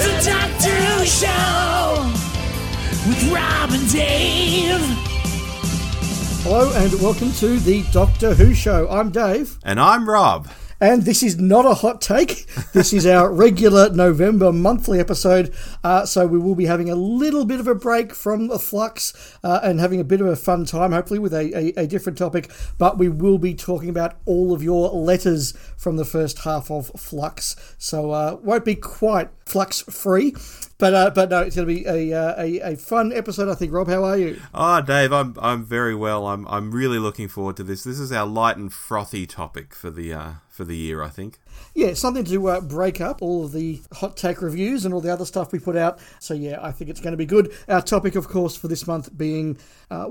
The Doc Drew Show with Rob and Dave. Hello and welcome to the Doctor Who Show. I'm Dave. And I'm Rob. And this is not a hot take. This is our regular November monthly episode. So we will be having a little bit of a break from the flux and having a bit of a fun time, hopefully, with a different topic. But we will be talking about all of your letters from the first half of Flux. So won't be quite flux-free. But no, it's going to be a fun episode, I think. Rob, how are you? Oh, Dave, I'm very well. I'm really looking forward to this. This is our light and frothy topic for the year, I think. Yeah, something to break up all of the hot take reviews and all the other stuff we put out. So yeah, I think it's going to be good. Our topic, of course, for this month being, I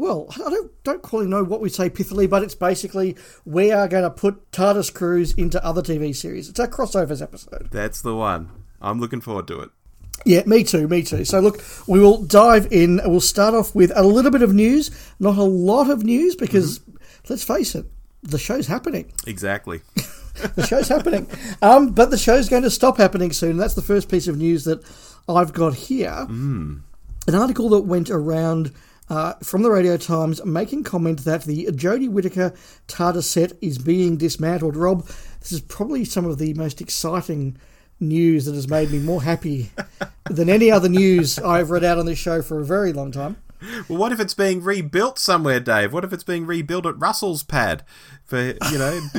don't quite know what we say pithily, but it's basically we are going to put TARDIS crews into other TV series. It's our crossovers episode. That's the one. I'm looking forward to it. Yeah, me too. So look, we will dive in. We'll start off with a little bit of news, not a lot of news, because let's face it, the show's happening. Exactly. The show's happening. But the show's going to stop happening soon. That's the first piece of news that I've got here. Mm. An article that went around from the RadioTimes making comment that the Jodie Whittaker TARDIS set is being dismantled. Rob, this is probably some of the most exciting news that has made me more happy than any other news I've read out on this show for a very long time. Well, what if it's being rebuilt somewhere, Dave? What if it's being rebuilt at Russell's pad? For,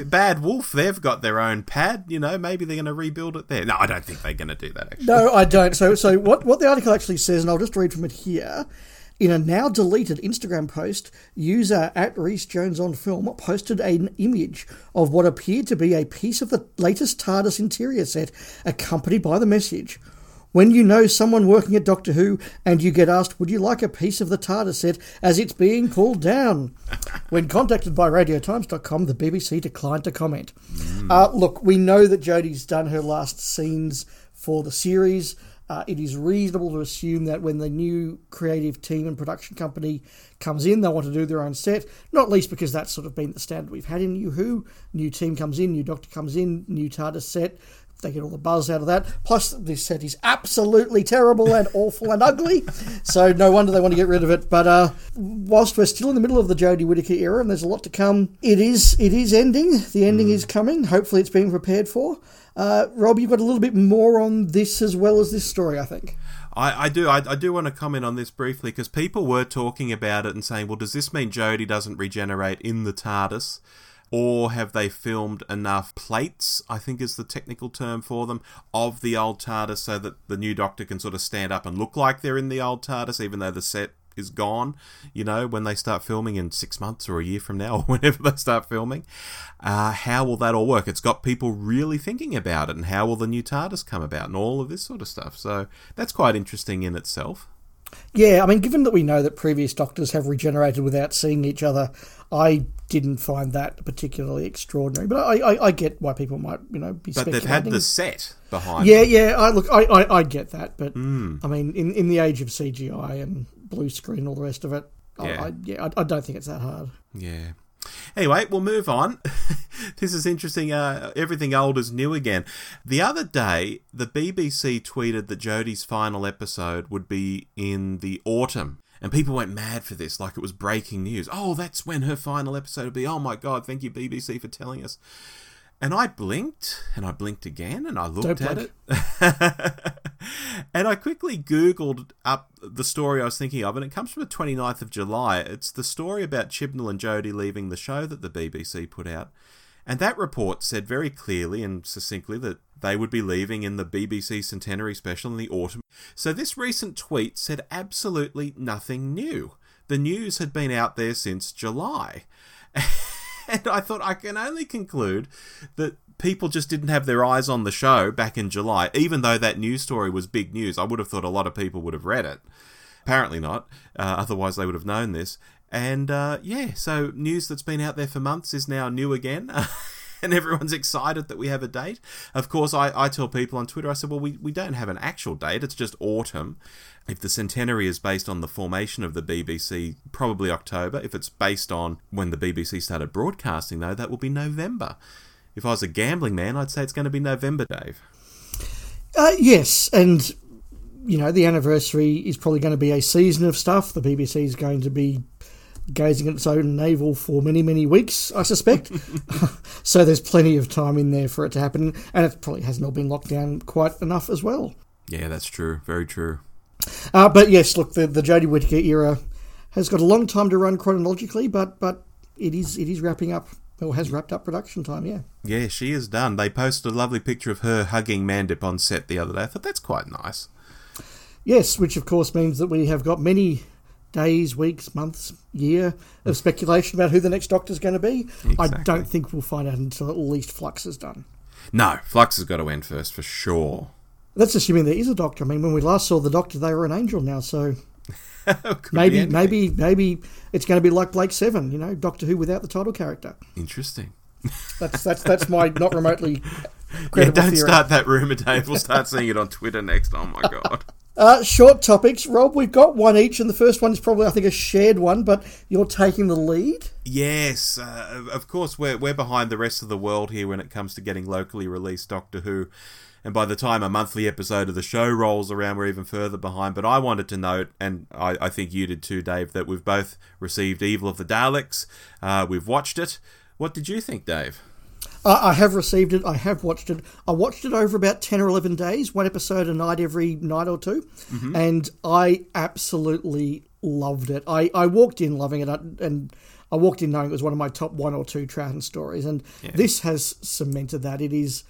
Bad Wolf, they've got their own pad. Maybe they're going to rebuild it there. No, I don't think they're going to do that, actually. No, I don't. So what the article actually says, and I'll just read from it here. In a now deleted Instagram post, user @RhysJonesOnFilm posted an image of what appeared to be a piece of the latest TARDIS interior set, accompanied by the message, "When you know someone working at Doctor Who and you get asked, would you like a piece of the TARDIS set as it's being pulled down?" When contacted by RadioTimes.com, the BBC declined to comment. Look, we know that Jodie's done her last scenes for the series. It is reasonable to assume that when the new creative team and production company comes in, they want to do their own set, not least because that's sort of been the standard we've had in New Who. New team comes in, new Doctor comes in, new TARDIS set. They get all the buzz out of that. Plus, this set is absolutely terrible and awful and ugly, so no wonder they want to get rid of it. But whilst we're still in the middle of the Jodie Whittaker era, and there's a lot to come, it is ending. The ending is coming. Hopefully it's being prepared for. Rob, you've got a little bit more on this as well as this story, I think. I do. I do want to comment on this briefly, because people were talking about it and saying, well, does this mean Jodie doesn't regenerate in the TARDIS? Or have they filmed enough plates, I think is the technical term for them, of the old TARDIS so that the new Doctor can sort of stand up and look like they're in the old TARDIS, even though the set is gone, when they start filming in 6 months or a year from now, or whenever they start filming. How will that all work? It's got people really thinking about it, and how will the new TARDIS come about, and all of this sort of stuff. So that's quite interesting in itself. Yeah, I mean, given that we know that previous Doctors have regenerated without seeing each other, I didn't find that particularly extraordinary. But I get why people might, be speculating. But they've had the set behind them. Yeah, I get that. But, I mean, in the age of CGI and blue screen and all the rest of it, I don't think it's that hard. Yeah. Anyway, we'll move on. This is interesting. Everything old is new again. The other day, the BBC tweeted that Jodie's final episode would be in the autumn. And people went mad for this, like it was breaking news. Oh, that's when her final episode would be. Oh, my God, thank you, BBC, for telling us. And I blinked, and I blinked again, and I looked at it. And I quickly Googled up the story I was thinking of, and it comes from the 29th of July. It's the story about Chibnall and Jodie leaving the show that the BBC put out. And that report said very clearly and succinctly that they would be leaving in the BBC Centenary Special in the autumn. So this recent tweet said absolutely nothing new. The news had been out there since July. And I thought, I can only conclude that people just didn't have their eyes on the show back in July, even though that news story was big news. I would have thought a lot of people would have read it. Apparently not. Otherwise, they would have known this. And, so news that's been out there for months is now new again. And everyone's excited that we have a date. Of course, I tell people on Twitter, I said, well, we don't have an actual date. It's just autumn. If the centenary is based on the formation of the BBC, probably October. If it's based on when the BBC started broadcasting, though, that will be November. If I was a gambling man, I'd say it's going to be November, Dave. Yes, and you know, the anniversary is probably going to be a season of stuff. The BBC is going to be gazing at its own navel for many, many weeks, I suspect. So there's plenty of time in there for it to happen, and it probably has not been locked down quite enough as well. Yeah, that's true. Very true. But yes, look, the Jodie Whittaker era has got a long time to run chronologically, but it is wrapping up, or has wrapped up production time, yeah. Yeah, she is done. They posted a lovely picture of her hugging Mandip on set the other day. I thought that's quite nice. Yes, which of course means that we have got many days, weeks, months, year of speculation about who the next Doctor's going to be. Exactly. I don't think we'll find out until at least Flux is done. No, Flux has got to end first, for sure. That's assuming there is a Doctor. I mean, when we last saw the Doctor, they were an angel now, so... maybe it's going to be like Blake Seven, you know, Doctor Who without the title character. Interesting. That's my not remotely credible theory. Start that rumour, Dave. We'll start seeing it on Twitter next. Oh my God. Short topics, Rob. We've got one each, and the first one is probably, I think, a shared one. But you're taking the lead. Yes, of course. We're behind the rest of the world here when it comes to getting locally released Doctor Who. And by the time a monthly episode of the show rolls around, we're even further behind. But I wanted to note, and I think you did too, Dave, that we've both received Evil of the Daleks. We've watched it. What did you think, Dave? I have received it. I have watched it. I watched it over about 10 or 11 days, one episode a night every night or two. Mm-hmm. And I absolutely loved it. I walked in loving it, and I walked in knowing it was one of my top one or two Troughton stories. And This has cemented that. It is...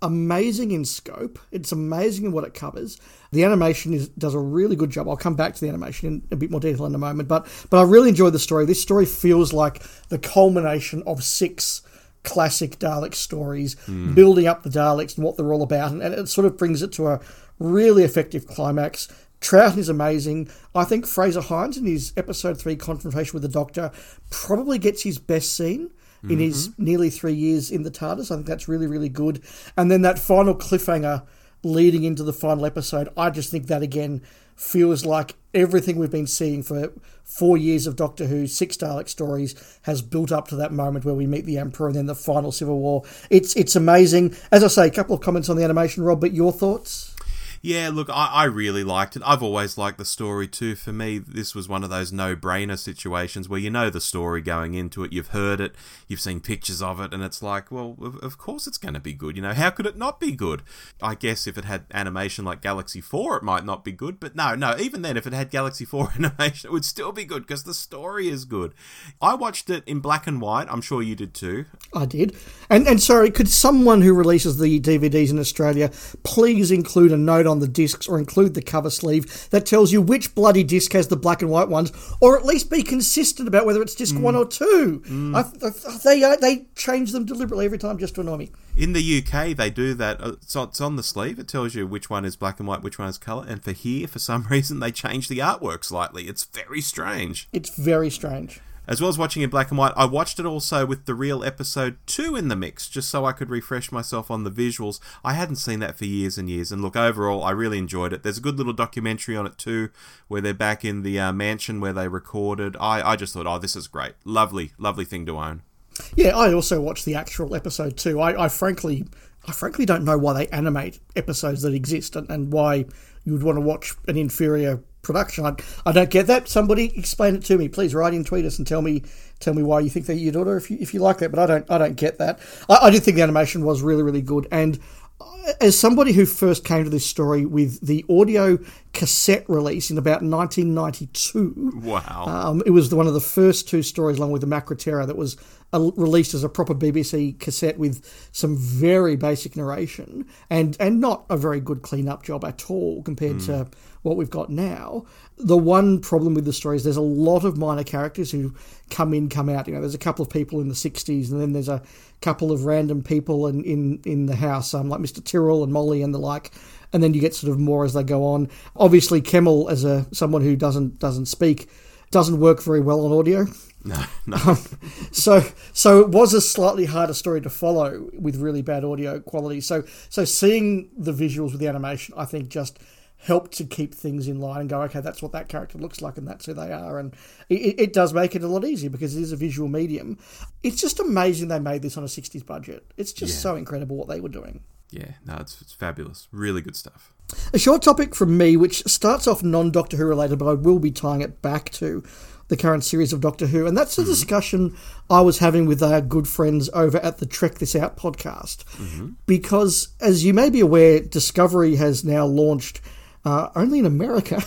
amazing in scope. It's amazing in what it covers. The animation does a really good job. I'll come back to the animation in a bit more detail in a moment, but I really enjoyed the story. This story feels like the culmination of 6 classic Dalek stories, building up the Daleks and what they're all about, and it sort of brings it to a really effective climax. Troughton is amazing. I think Fraser Hines in his episode 3 confrontation with the Doctor probably gets his best scene in his nearly 3 years in the TARDIS. I think that's really, really good. And then that final cliffhanger leading into the final episode, I just think that, again, feels like everything we've been seeing for 4 years of Doctor Who, 6 Dalek stories, has built up to that moment where we meet the Emperor and then the final Civil War. It's amazing. As I say, a couple of comments on the animation, Rob, but your thoughts? Yeah, look, I really liked it. I've always liked the story too. For me, this was one of those no-brainer situations where you know the story going into it, you've heard it, you've seen pictures of it, and it's like, well, of course it's going to be good. You know, how could it not be good? I guess if it had animation like Galaxy 4, it might not be good, but no, even then, if it had Galaxy 4 animation, it would still be good because the story is good. I watched it in black and white. I'm sure you did too. I did. And sorry, could someone who releases the DVDs in Australia please include a note on the discs or include the cover sleeve that tells you which bloody disc has the black and white ones, or at least be consistent about whether it's disc 1 or 2. They change them deliberately every time just to annoy me. In the UK, they do that. It's on the sleeve. It tells you which one is black and white, which one is colour. And for here, for some reason, they change the artwork slightly. It's very strange. It's very strange. As well as watching in black and white, I watched it also with the real episode 2 in the mix, just so I could refresh myself on the visuals. I hadn't seen that for years and years, and look, overall, I really enjoyed it. There's a good little documentary on it too, where they're back in the mansion where they recorded. I just thought, oh, this is great. Lovely, lovely thing to own. Yeah, I also watched the actual episode 2. I frankly don't know why they animate episodes that exist and why you'd want to watch an inferior production. I don't get that. Somebody explain it to me, please. Write in, tweet us, and tell me why you think that you'd order if you like that. But I don't get that. I did think the animation was really, really good. And as somebody who first came to this story with the audio cassette release in about 1992, wow, it was one of the first 2 stories, along with the Macra Terror, that was released as a proper BBC cassette with some very basic narration and not a very good clean-up job at all compared to what we've got now. The one problem with the story is there's a lot of minor characters who come in, come out. You know, there's a couple of people in the 60s, and then there's a couple of random people in the house, like Mr. Tyrrell and Molly and the like. And then you get sort of more as they go on. Obviously, Chibnall, as someone who doesn't speak, doesn't work very well on audio. No. So it was a slightly harder story to follow with really bad audio quality. So seeing the visuals with the animation, I think, just help to keep things in line and go, okay, that's what that character looks like and that's who they are. And it does make it a lot easier because it is a visual medium. It's just amazing they made this on a 60s budget. It's just so incredible what they were doing. yeah, no, it's fabulous. Really good stuff. A short topic from me, which starts off non-Doctor Who related, but I will be tying it back to the current series of Doctor Who, and that's the discussion I was having with our good friends over at the Trek This Out podcast, because as you may be aware, Discovery has now launched only in America.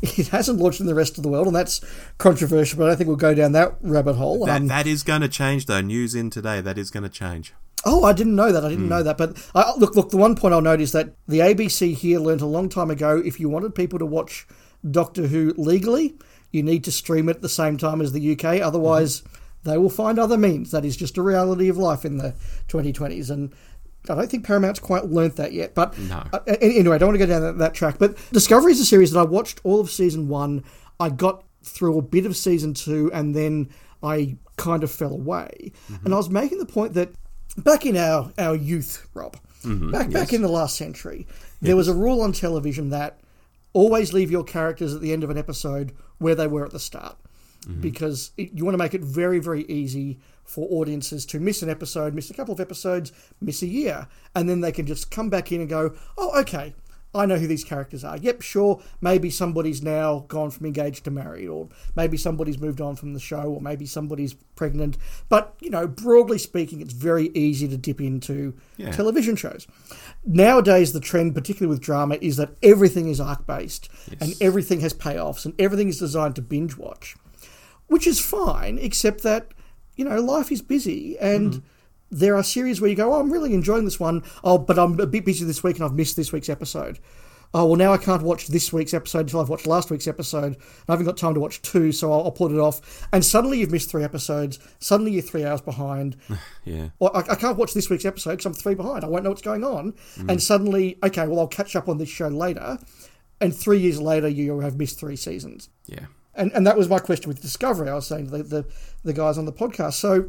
It hasn't launched in the rest of the world, and that's controversial, but I think we'll go down that rabbit hole. That is going to change, though. News in today, that is going to change. Oh, I didn't know that. But look, the one point I'll note is that the ABC here learned a long time ago, if you wanted people to watch Doctor Who legally, you need to stream it at the same time as the UK. Otherwise, they will find other means. That is just a reality of life in the 2020s. And I don't think Paramount's quite learnt that yet. But no. Anyway, I don't want to go down that track. But Discovery is a series that I watched all of season one. I got through a bit of season two, and then I kind of fell away. And I was making the point that back in our youth, Rob, back in the last century, there was a rule on television that always leave your characters at the end of an episode where they were at the start, because you want to make it very, very easy for audiences to miss an episode, miss a couple of episodes, miss a year, and then they can just come back in and go, oh, okay, I know who these characters are. Yep, sure, maybe somebody's now gone from engaged to married, or maybe somebody's moved on from the show, or maybe somebody's pregnant. But, you know, broadly speaking, it's very easy to dip into television shows. Nowadays, the trend, particularly with drama, is that everything is arc-based, and everything has payoffs, and everything is designed to binge-watch, which is fine, except that, you know, life is busy, and there are series where you go, oh, I'm really enjoying this one. Oh, but I'm a bit busy this week and I've missed this week's episode. Oh, well, now I can't watch this week's episode until I've watched last week's episode. I haven't got time to watch two, so I'll put it off. And suddenly you've missed three episodes. Suddenly you're 3 hours behind. Or I can't watch this week's episode because I'm three behind. I won't know what's going on. And suddenly, okay, well, I'll catch up on this show later. And 3 years later, you have missed three seasons. And that was my question with Discovery. I was saying to the guys on the podcast, so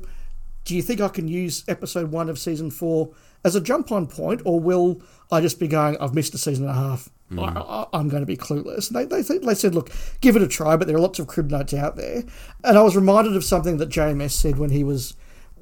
do you think I can use episode one of season four as a jump-on point, or will I just be going, I've missed a season and a half, I'm going to be clueless? And they said, look, give it a try, but there are lots of crib notes out there. And I was reminded of something that JMS said when he was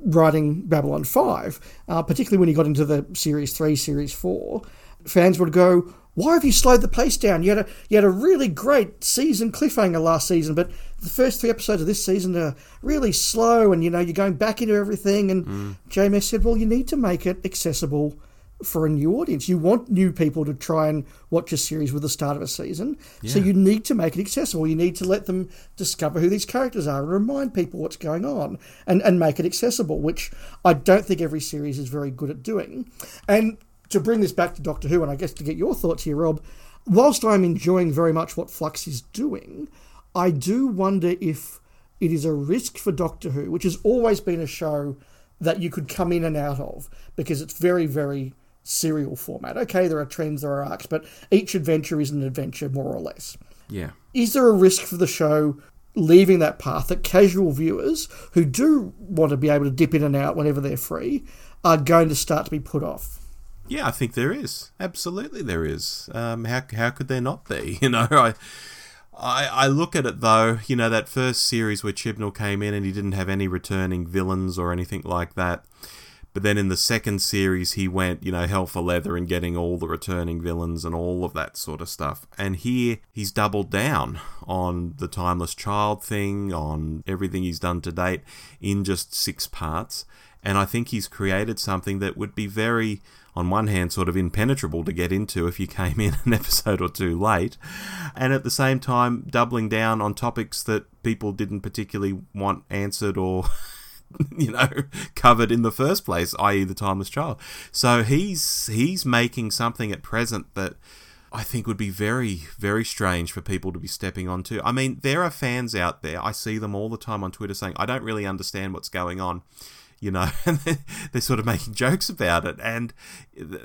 writing Babylon 5, particularly when he got into the Series 3, Series 4. Fans would go, why have you slowed the pace down? You had a really great season cliffhanger last season, but the first three episodes of this season are really slow, and, you know, you're going back into everything. And JMS said, well, you need to make it accessible for a new audience. You want new people to try and watch a series with the start of a season, so you need to make it accessible. You need to let them discover who these characters are and remind people what's going on, and make it accessible, which I don't think every series is very good at doing. And to bring this back to Doctor Who, and I guess to get your thoughts here, Rob, whilst I'm enjoying very much what Flux is doing, I do wonder if it is a risk for Doctor Who, which has always been a show that you could come in and out of because it's very, very serial format. Okay, there are trends, there are arcs, but each adventure is an adventure, more or less. Yeah. Is there a risk for the show leaving that path, that casual viewers who do want to be able to dip in and out whenever they're free are going to start to be put off? Yeah, I think there is. Absolutely there is. How could there not be? You know, I look at it, though, you know, that first series where Chibnall came in and he didn't have any returning villains or anything like that. But then in the second series, he went, you know, hell for leather and getting all the returning villains and all of that sort of stuff. And here he's doubled down on the Timeless Child thing, on everything he's done to date in just six parts. And I think he's created something that would be very, on one hand, sort of impenetrable to get into if you came in an episode or two late, and at the same time doubling down on topics that people didn't particularly want answered or, you know, covered in the first place, i.e. the Timeless Child. So he's making something at present that I think would be very, very strange for people to be stepping onto. I mean, there are fans out there, I see them all the time on Twitter saying, I don't really understand what's going on. You know, and they're sort of making jokes about it. And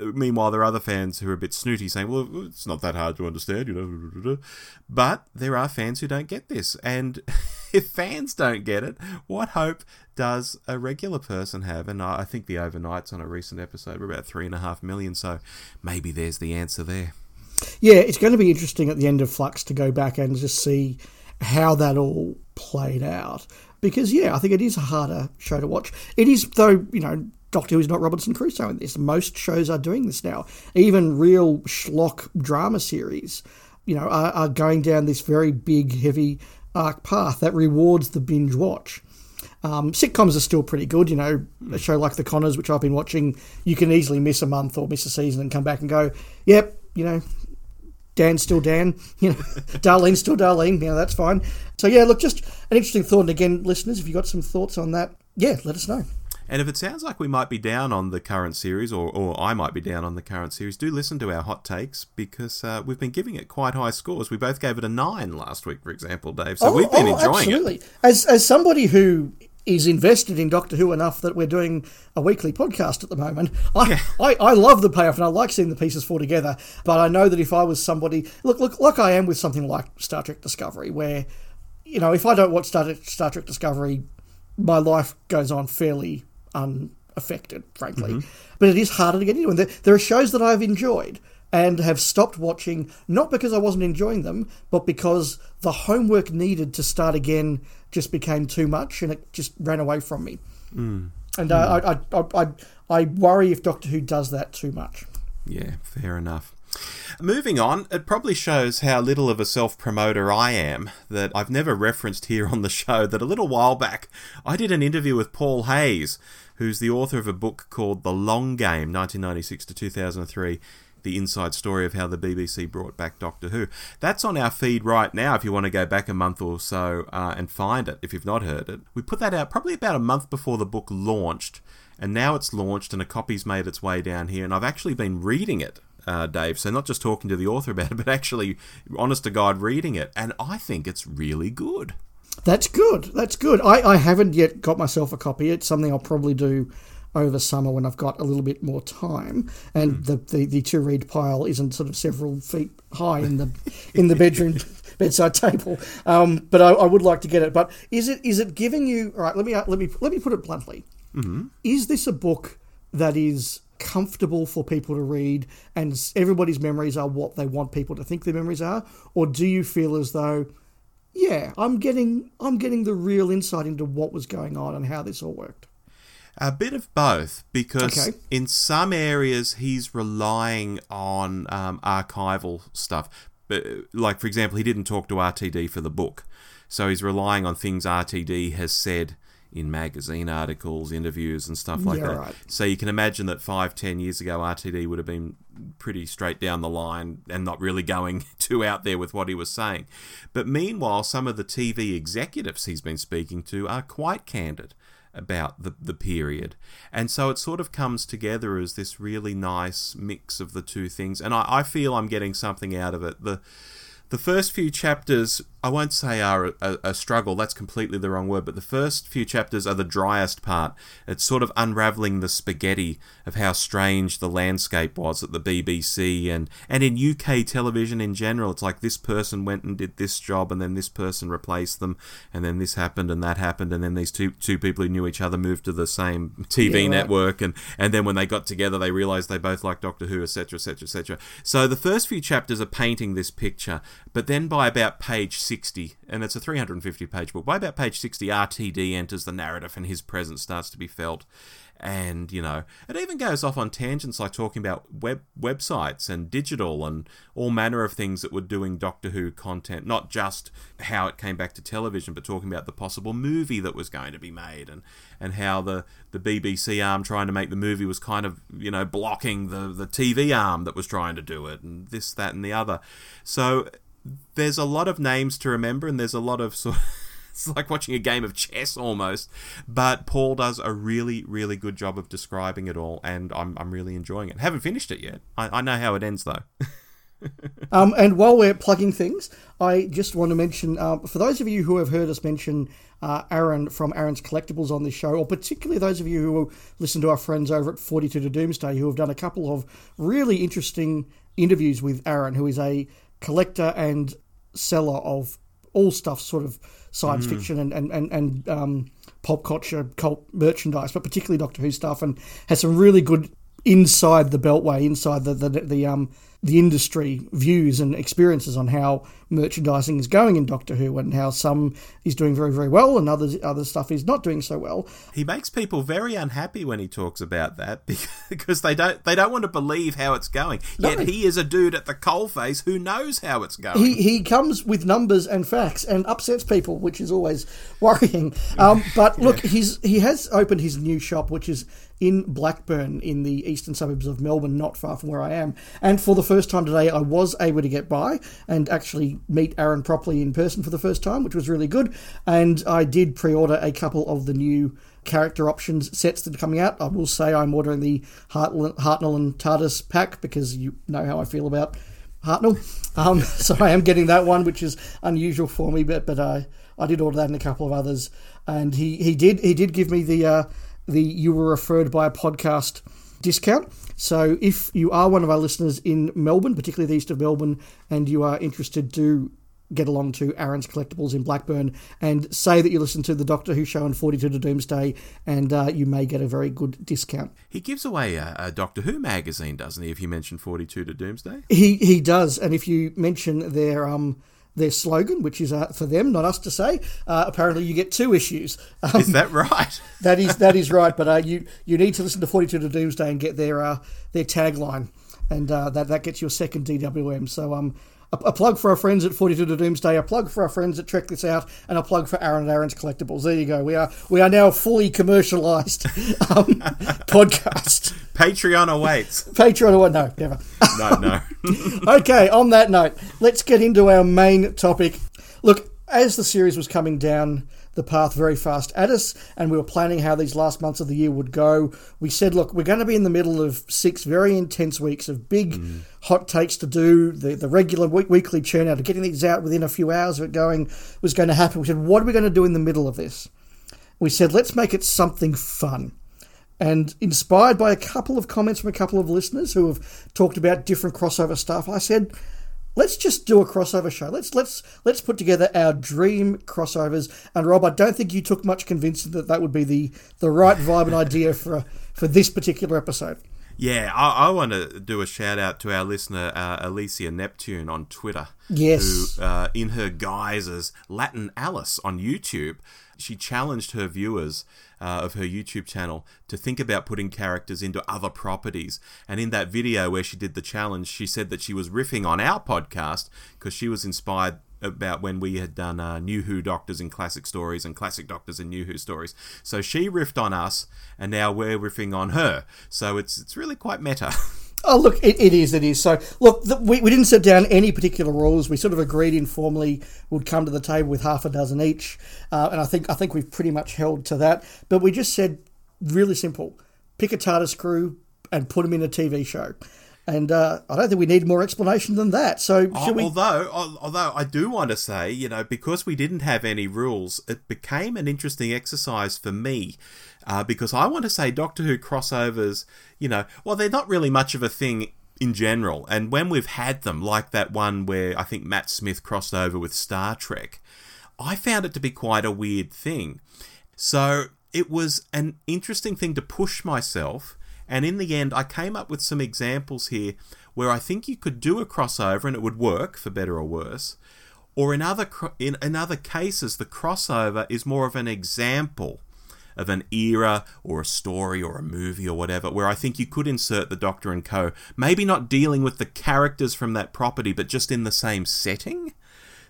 meanwhile, there are other fans who are a bit snooty saying, well, it's not that hard to understand, you know. But there are fans who don't get this. And if fans don't get it, what hope does a regular person have? And I think the overnights on a recent episode were about 3.5 million. So maybe there's the answer there. Yeah, it's going to be interesting at the end of Flux to go back and just see how that all played out. Because, yeah, I think it is a harder show to watch. It is, though, you know, Doctor Who is not Robinson Crusoe in this. Most shows are doing this now. Even real schlock drama series, you know, are going down this very big, heavy arc path that rewards the binge watch. Sitcoms are still pretty good. You know, a show like The Conners, which I've been watching, you can easily miss a month or miss a season and come back and go, yep, you know, Dan's still Dan, you know, Darlene's still Darlene, you know, that's fine. So, yeah, look, just an interesting thought. And again, listeners, if you've got some thoughts on that, yeah, let us know. And if it sounds like we might be down on the current series, or I might be down on the current series, do listen to our hot takes, because we've been giving it quite high scores. We both gave it a 9 last week, for example, Dave. So we've been enjoying absolutely. It. As somebody who is invested in Doctor Who enough that we're doing a weekly podcast at the moment, I love the payoff and I like seeing the pieces fall together. But I know that if I was somebody, look, like I am with something like Star Trek Discovery, where, you know, if I don't watch Star Trek Discovery, my life goes on fairly unaffected, frankly. Mm-hmm. But it is harder to get into. And there are shows that I've enjoyed and have stopped watching, not because I wasn't enjoying them, but because the homework needed to start again just became too much and it just ran away from me. Mm. And I worry if Doctor Who does that too much. Yeah, fair enough. Moving on, it probably shows how little of a self-promoter I am that I've never referenced here on the show that a little while back I did an interview with Paul Hayes, who's the author of a book called The Long Game, 1996 to 2003, the inside story of how the BBC brought back Doctor Who. That's on our feed right now if you want to go back a month or so and find it if you've not heard it. We put that out probably about a month before the book launched, and now it's launched and a copy's made its way down here, and I've actually been reading it. Dave, so not just talking to the author about it, but actually, honest to God, reading it. And I think it's really good. That's good. I haven't yet got myself a copy. It's something I'll probably do over summer when I've got a little bit more time. And the to-read pile isn't sort of several feet high in the bedroom bedside table. But I would like to get it. But is it giving you... All right, let me put it bluntly. Mm-hmm. Is this a book that is... comfortable for people to read and everybody's memories are what they want people to think their memories are, or do you feel as though I'm getting the real insight into what was going on and how this all worked? A bit of both, because in some areas he's relying on archival stuff, but like for example he didn't talk to RTD for the book, so he's relying on things RTD has said in magazine articles, interviews and stuff like that. Right. So you can imagine that 5-10 years ago, RTD would have been pretty straight down the line and not really going too out there with what he was saying. But meanwhile, some of the TV executives he's been speaking to are quite candid about the period. And so it sort of comes together as this really nice mix of the two things. And I feel I'm getting something out of it. The first few chapters, I won't say are a struggle, that's completely the wrong word, but the first few chapters are the driest part. It's sort of unravelling the spaghetti of how strange the landscape was at the BBC and in UK television in general. It's like this person went and did this job and then this person replaced them and then this happened and that happened and then these two people who knew each other moved to the same TV network and then when they got together they realised they both liked Doctor Who, etc, etc, etc. So the first few chapters are painting this picture, but then by about page 60, and it's a 350-page book, by about page 60, RTD enters the narrative and his presence starts to be felt. And, you know, it even goes off on tangents like talking about websites and digital and all manner of things that were doing Doctor Who content, not just how it came back to television, but talking about the possible movie that was going to be made and how the BBC arm trying to make the movie was kind of, you know, blocking the TV arm that was trying to do it and this, that and the other. So there's a lot of names to remember and there's a lot of sort of... It's like watching a game of chess almost, but Paul does a really, really good job of describing it all, and I'm really enjoying it. Haven't finished it yet. I know how it ends though. And while we're plugging things, I just want to mention, for those of you who have heard us mention Aaron from Aaron's Collectibles on this show, or particularly those of you who listen to our friends over at 42 to Doomsday, who have done a couple of really interesting interviews with Aaron, who is a collector and seller of all stuff sort of science fiction and pop culture cult merchandise, but particularly Doctor Who stuff, and has some really good inside the Beltway, inside the the industry views and experiences on how merchandising is going in Doctor Who, and how some is doing very, very well and other stuff is not doing so well. He makes people very unhappy when he talks about that, because they don't want to believe how it's going. No. Yet he is a dude at the coalface who knows how it's going. He comes with numbers and facts and upsets people, which is always worrying. But look, yeah. he has opened his new shop, which is in Blackburn in the eastern suburbs of Melbourne, not far from where I am. And for the first time today, I was able to get by and actually meet Aaron properly in person for the first time, which was really good. And I did pre-order a couple of the new character options sets that are coming out. I will say I'm ordering the Hartnell and TARDIS pack, because you know how I feel about Hartnell. So I am getting that one, which is unusual for me, but I did order that and a couple of others. And he did give me the you were referred by a podcast discount. So if you are one of our listeners in Melbourne, particularly the east of Melbourne, and you are interested, do get along to Aaron's Collectibles in Blackburn and say that you listen to the Doctor Who show on 42 to Doomsday, and you may get a very good discount. He gives away a Doctor Who magazine, doesn't he, if you mention 42 to Doomsday? He does, and if you mention their slogan, which is for them, not us to say, apparently you get 2 issues. Is that right? that is right. But you need to listen to 42 to Doomsday and get their tagline, and that gets your second DWM. So a plug for our friends at 42 to Doomsday, a plug for our friends at Check This Out, and a plug for Aaron and Aaron's Collectibles. There you go. We are now fully commercialised podcast. Patreon awaits. Patreon awaits. No, never. No. Okay, on that note, let's get into our main topic. Look, as the series was coming down the path very fast at us, and we were planning how these last months of the year would go, we said, look, we're going to be in the middle of 6 very intense weeks of big hot takes to do. The regular weekly churn out of getting these out within a few hours of it going was going to happen. We said, what are we going to do in the middle of this? We said, let's make it something fun. And inspired by a couple of comments from a couple of listeners who have talked about different crossover stuff, I said, let's just do a crossover show. Let's put together our dream crossovers. And Rob, I don't think you took much convincing that would be the right vibe and idea for this particular episode. Yeah, I want to do a shout out to our listener Alicia Neptune on Twitter. Yes, who in her guise as Latin Alice on YouTube, she challenged her viewers of her YouTube channel to think about putting characters into other properties. And in that video where she did the challenge, she said that she was riffing on our podcast because she was inspired about when we had done New Who Doctors in Classic Stories and Classic Doctors in New Who Stories. So she riffed on us, and now we're riffing on her. So it's really quite meta. Oh, look, it is. So, look, we didn't set down any particular rules. We sort of agreed informally we'd come to the table with 6 each, and I think we've pretty much held to that. But we just said, really simple, pick a TARDIS crew and put them in a TV show. And I don't think we need more explanation than that. So, although I do want to say, because we didn't have any rules, it became an interesting exercise for me. Because I want to say Doctor Who crossovers, they're not really much of a thing in general. And when we've had them, like that one where I think Matt Smith crossed over with Star Trek, I found it to be quite a weird thing. So it was an interesting thing to push myself. And in the end, I came up with some examples here where I think you could do a crossover and it would work, for better or worse. Or in other cases, the crossover is more of an example of an era or a story or a movie or whatever, where I think you could insert the Doctor and Co. Maybe not dealing with the characters from that property, but just in the same setting.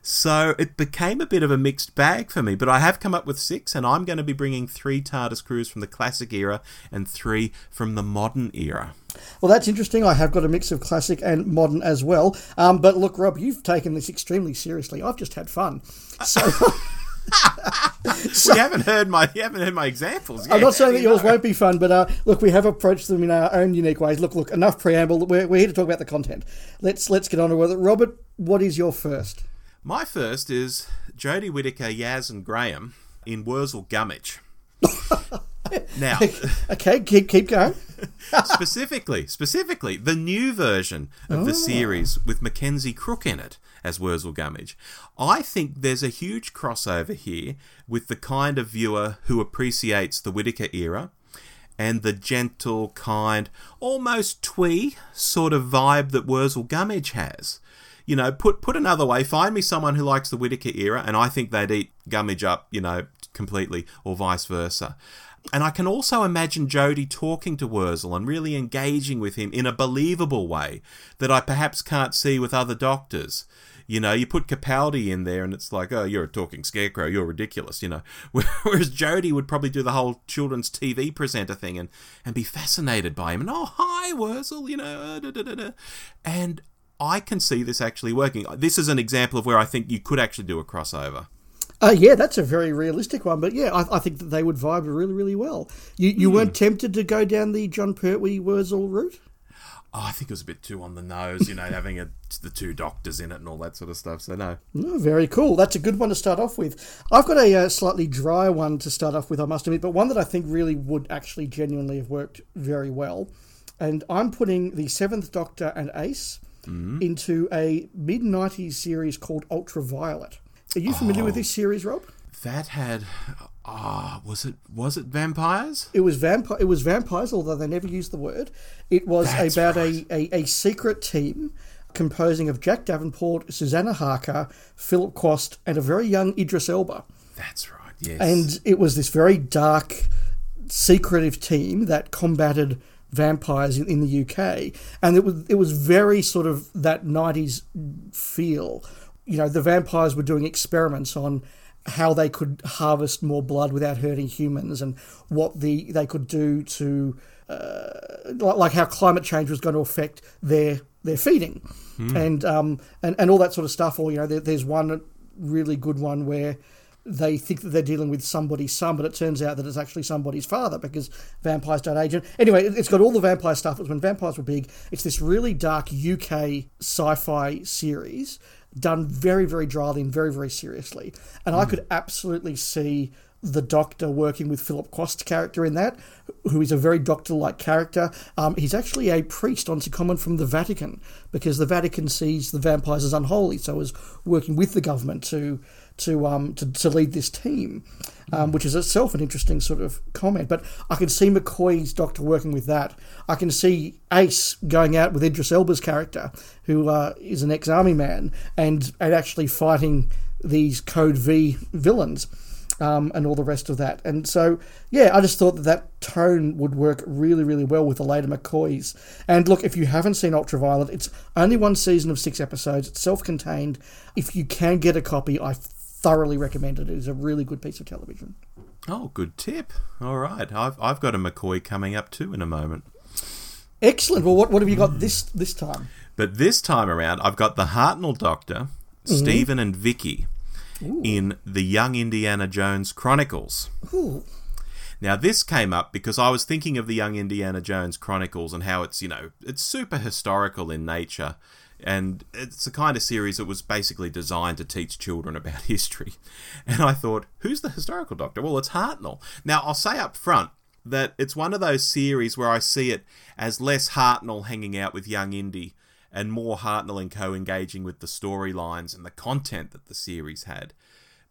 So it became a bit of a mixed bag for me, but I have come up with 6, and I'm going to be bringing 3 TARDIS crews from the classic era and 3 from the modern era. Well, that's interesting. I have got a mix of classic and modern as well. But look, Rob, you've taken this extremely seriously. I've just had fun. So... You haven't heard my examples yet. I'm not saying that yours won't be fun, but look, we have approached them in our own unique ways. Look, enough preamble. We're here to talk about the content. Let's get on with it. Robert, what is your first? My first is Jodie Whittaker, Yaz and Graham in Wurzel Gummidge. Now, okay, keep going. specifically, the new version of the series with Mackenzie Crook in it as Wurzel Gummidge. I think there's a huge crossover here with the kind of viewer who appreciates the Whittaker era and the gentle, kind, almost twee sort of vibe that Wurzel Gummidge has. You know, put another way, find me someone who likes the Whittaker era, and I think they'd eat Gummidge up, you know, completely, or vice versa. And I can also imagine Jodie talking to Wurzel and really engaging with him in a believable way that I perhaps can't see with other doctors. You know, you put Capaldi in there and it's like, oh, you're a talking scarecrow, you're ridiculous, you know. Whereas Jodie would probably do the whole children's TV presenter thing and be fascinated by him. And, oh, hi, Wurzel, you know. And I can see this actually working. This is an example of where I think you could actually do a crossover. Yeah, that's a very realistic one. But, yeah, I think that they would vibe really, really well. You weren't tempted to go down the John Pertwee-Wurzel route? Oh, I think it was a bit too on the nose, you know, having the two doctors in it and all that sort of stuff. So, no. No, very cool. That's a good one to start off with. I've got a slightly dry one to start off with, I must admit, but one that I think really would actually genuinely have worked very well. And I'm putting the Seventh Doctor and Ace into a mid-90s series called Ultraviolet. Are you familiar with this series, Rob? That had... was it vampires? It was vampires, although they never used the word. It was a secret team composing of Jack Davenport, Susanna Harker, Philip Quast, and a very young Idris Elba. That's right, yes. And it was this very dark, secretive team that combated vampires in the UK. And it was very sort of that 90s feel. You know, the vampires were doing experiments on how they could harvest more blood without hurting humans, and what they could do to, like how climate change was going to affect their feeding, and all that sort of stuff. Or, you know, there's one really good one where they think that they're dealing with somebody's son, but it turns out that it's actually somebody's father because vampires don't age. Anyway, it's got all the vampire stuff. It was when vampires were big. It's this really dark UK sci-fi series done very, very dryly and very, very seriously. And I could absolutely see the Doctor working with Philip Quast's character in that, who is a very Doctor-like character. He's actually a priest on secondment from the Vatican, because the Vatican sees the vampires as unholy, so is working with the government to lead this team, which is itself an interesting sort of comment. But I can see McCoy's Doctor working with that. I can see Ace going out with Idris Elba's character, who is an ex-army man, and actually fighting these Code V villains. And all the rest of that. And so, yeah, I just thought that tone would work really, really well with the later McCoys. And look, if you haven't seen Ultraviolet, it's only one season of 6 episodes. It's self-contained. If you can get a copy, I thoroughly recommend it. It is a really good piece of television. Oh, good tip. All right. I've got a McCoy coming up too in a moment. Excellent. Well, what have you got this time? But this time around, I've got the Hartnell Doctor, Stephen and Vicky. Ooh. In the Young Indiana Jones Chronicles. Ooh. Now, this came up because I was thinking of the Young Indiana Jones Chronicles and how it's, you know, it's super historical in nature, and it's the kind of series that was basically designed to teach children about history. And I thought, who's the historical doctor? Well, it's Hartnell. Now, I'll say up front that it's one of those series where I see it as less Hartnell hanging out with Young Indy and more Hartnell & Co. engaging with the storylines and the content that the series had.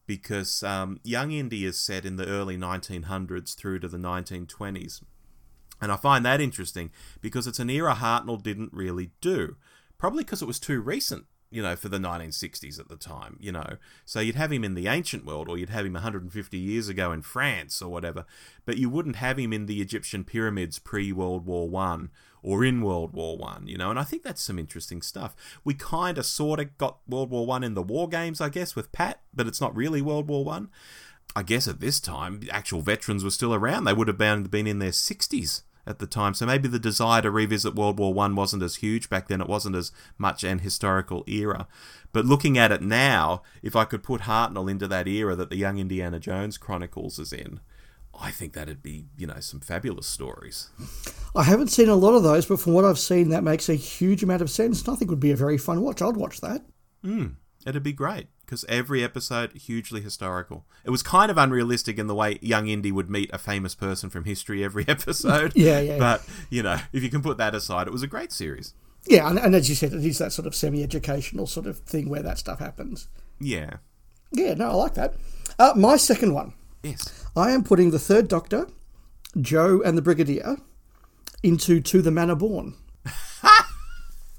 Because Young Indy is set in the early 1900s through to the 1920s. And I find that interesting because it's an era Hartnell didn't really do. Probably because it was too recent, you know, for the 1960s at the time, you know. So you'd have him in the ancient world, or you'd have him 150 years ago in France or whatever. But you wouldn't have him in the Egyptian pyramids pre-World War I, or in World War I, you know, and I think that's some interesting stuff. We kind of sort of got World War I in the War Games, I guess, with Pat, but it's not really World War I. I guess at this time, actual veterans were still around. They would have been in their 60s at the time, so maybe the desire to revisit World War I wasn't as huge back then. It wasn't as much an historical era. But looking at it now, if I could put Hartnell into that era that the Young Indiana Jones Chronicles is in, I think that'd be, you know, some fabulous stories. I haven't seen a lot of those, but from what I've seen, that makes a huge amount of sense. I think it would be a very fun watch. I'd watch that. It'd be great, because every episode, hugely historical. It was kind of unrealistic in the way Young Indy would meet a famous person from history every episode. Yeah. But, you know, if you can put that aside, it was a great series. Yeah, and as you said, it is that sort of semi-educational sort of thing where that stuff happens. Yeah. Yeah, no, I like that. My second one. Yes. I am putting the Third Doctor, Joe and the Brigadier into To the Manor Born.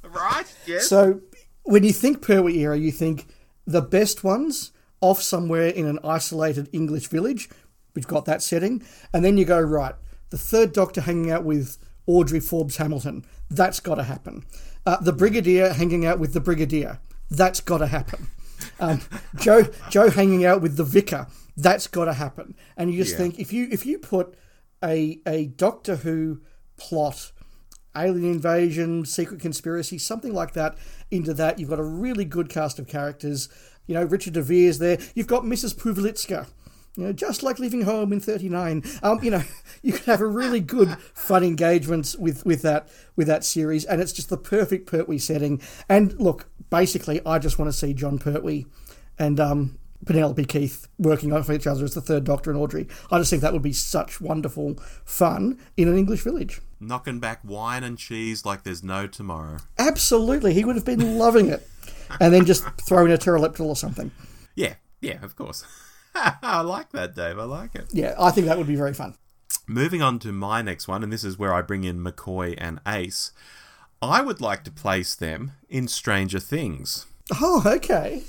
Right, yes. So when you think Pertwee era, you think the best ones off somewhere in an isolated English village, which got that setting, and then you go, right, the Third Doctor hanging out with Audrey Forbes Hamilton, that's got to happen. The Brigadier hanging out with the Brigadier, that's got to happen. Joe hanging out with the Vicar, that's got to happen. And you just think, if you put a Doctor Who plot, alien invasion, secret conspiracy, something like that, into that, you've got a really good cast of characters. You know, Richard de Vere's there. You've got Mrs. Puvlitska, you know, just like Leaving Home in 1939. You know, you can have a really good, fun engagements with that series, and it's just the perfect Pertwee setting. And look, basically, I just want to see John Pertwee and Penelope Keith working off each other as the Third Doctor and Audrey. I just think that would be such wonderful fun in an English village. Knocking back wine and cheese like there's no tomorrow. Absolutely. He would have been loving it. And then just throw in a pterodactyl or something. Yeah. Yeah, of course. I like that, Dave. I like it. Yeah, I think that would be very fun. Moving on to my next one, and this is where I bring in McCoy and Ace. I would like to place them in Stranger Things. Oh, okay.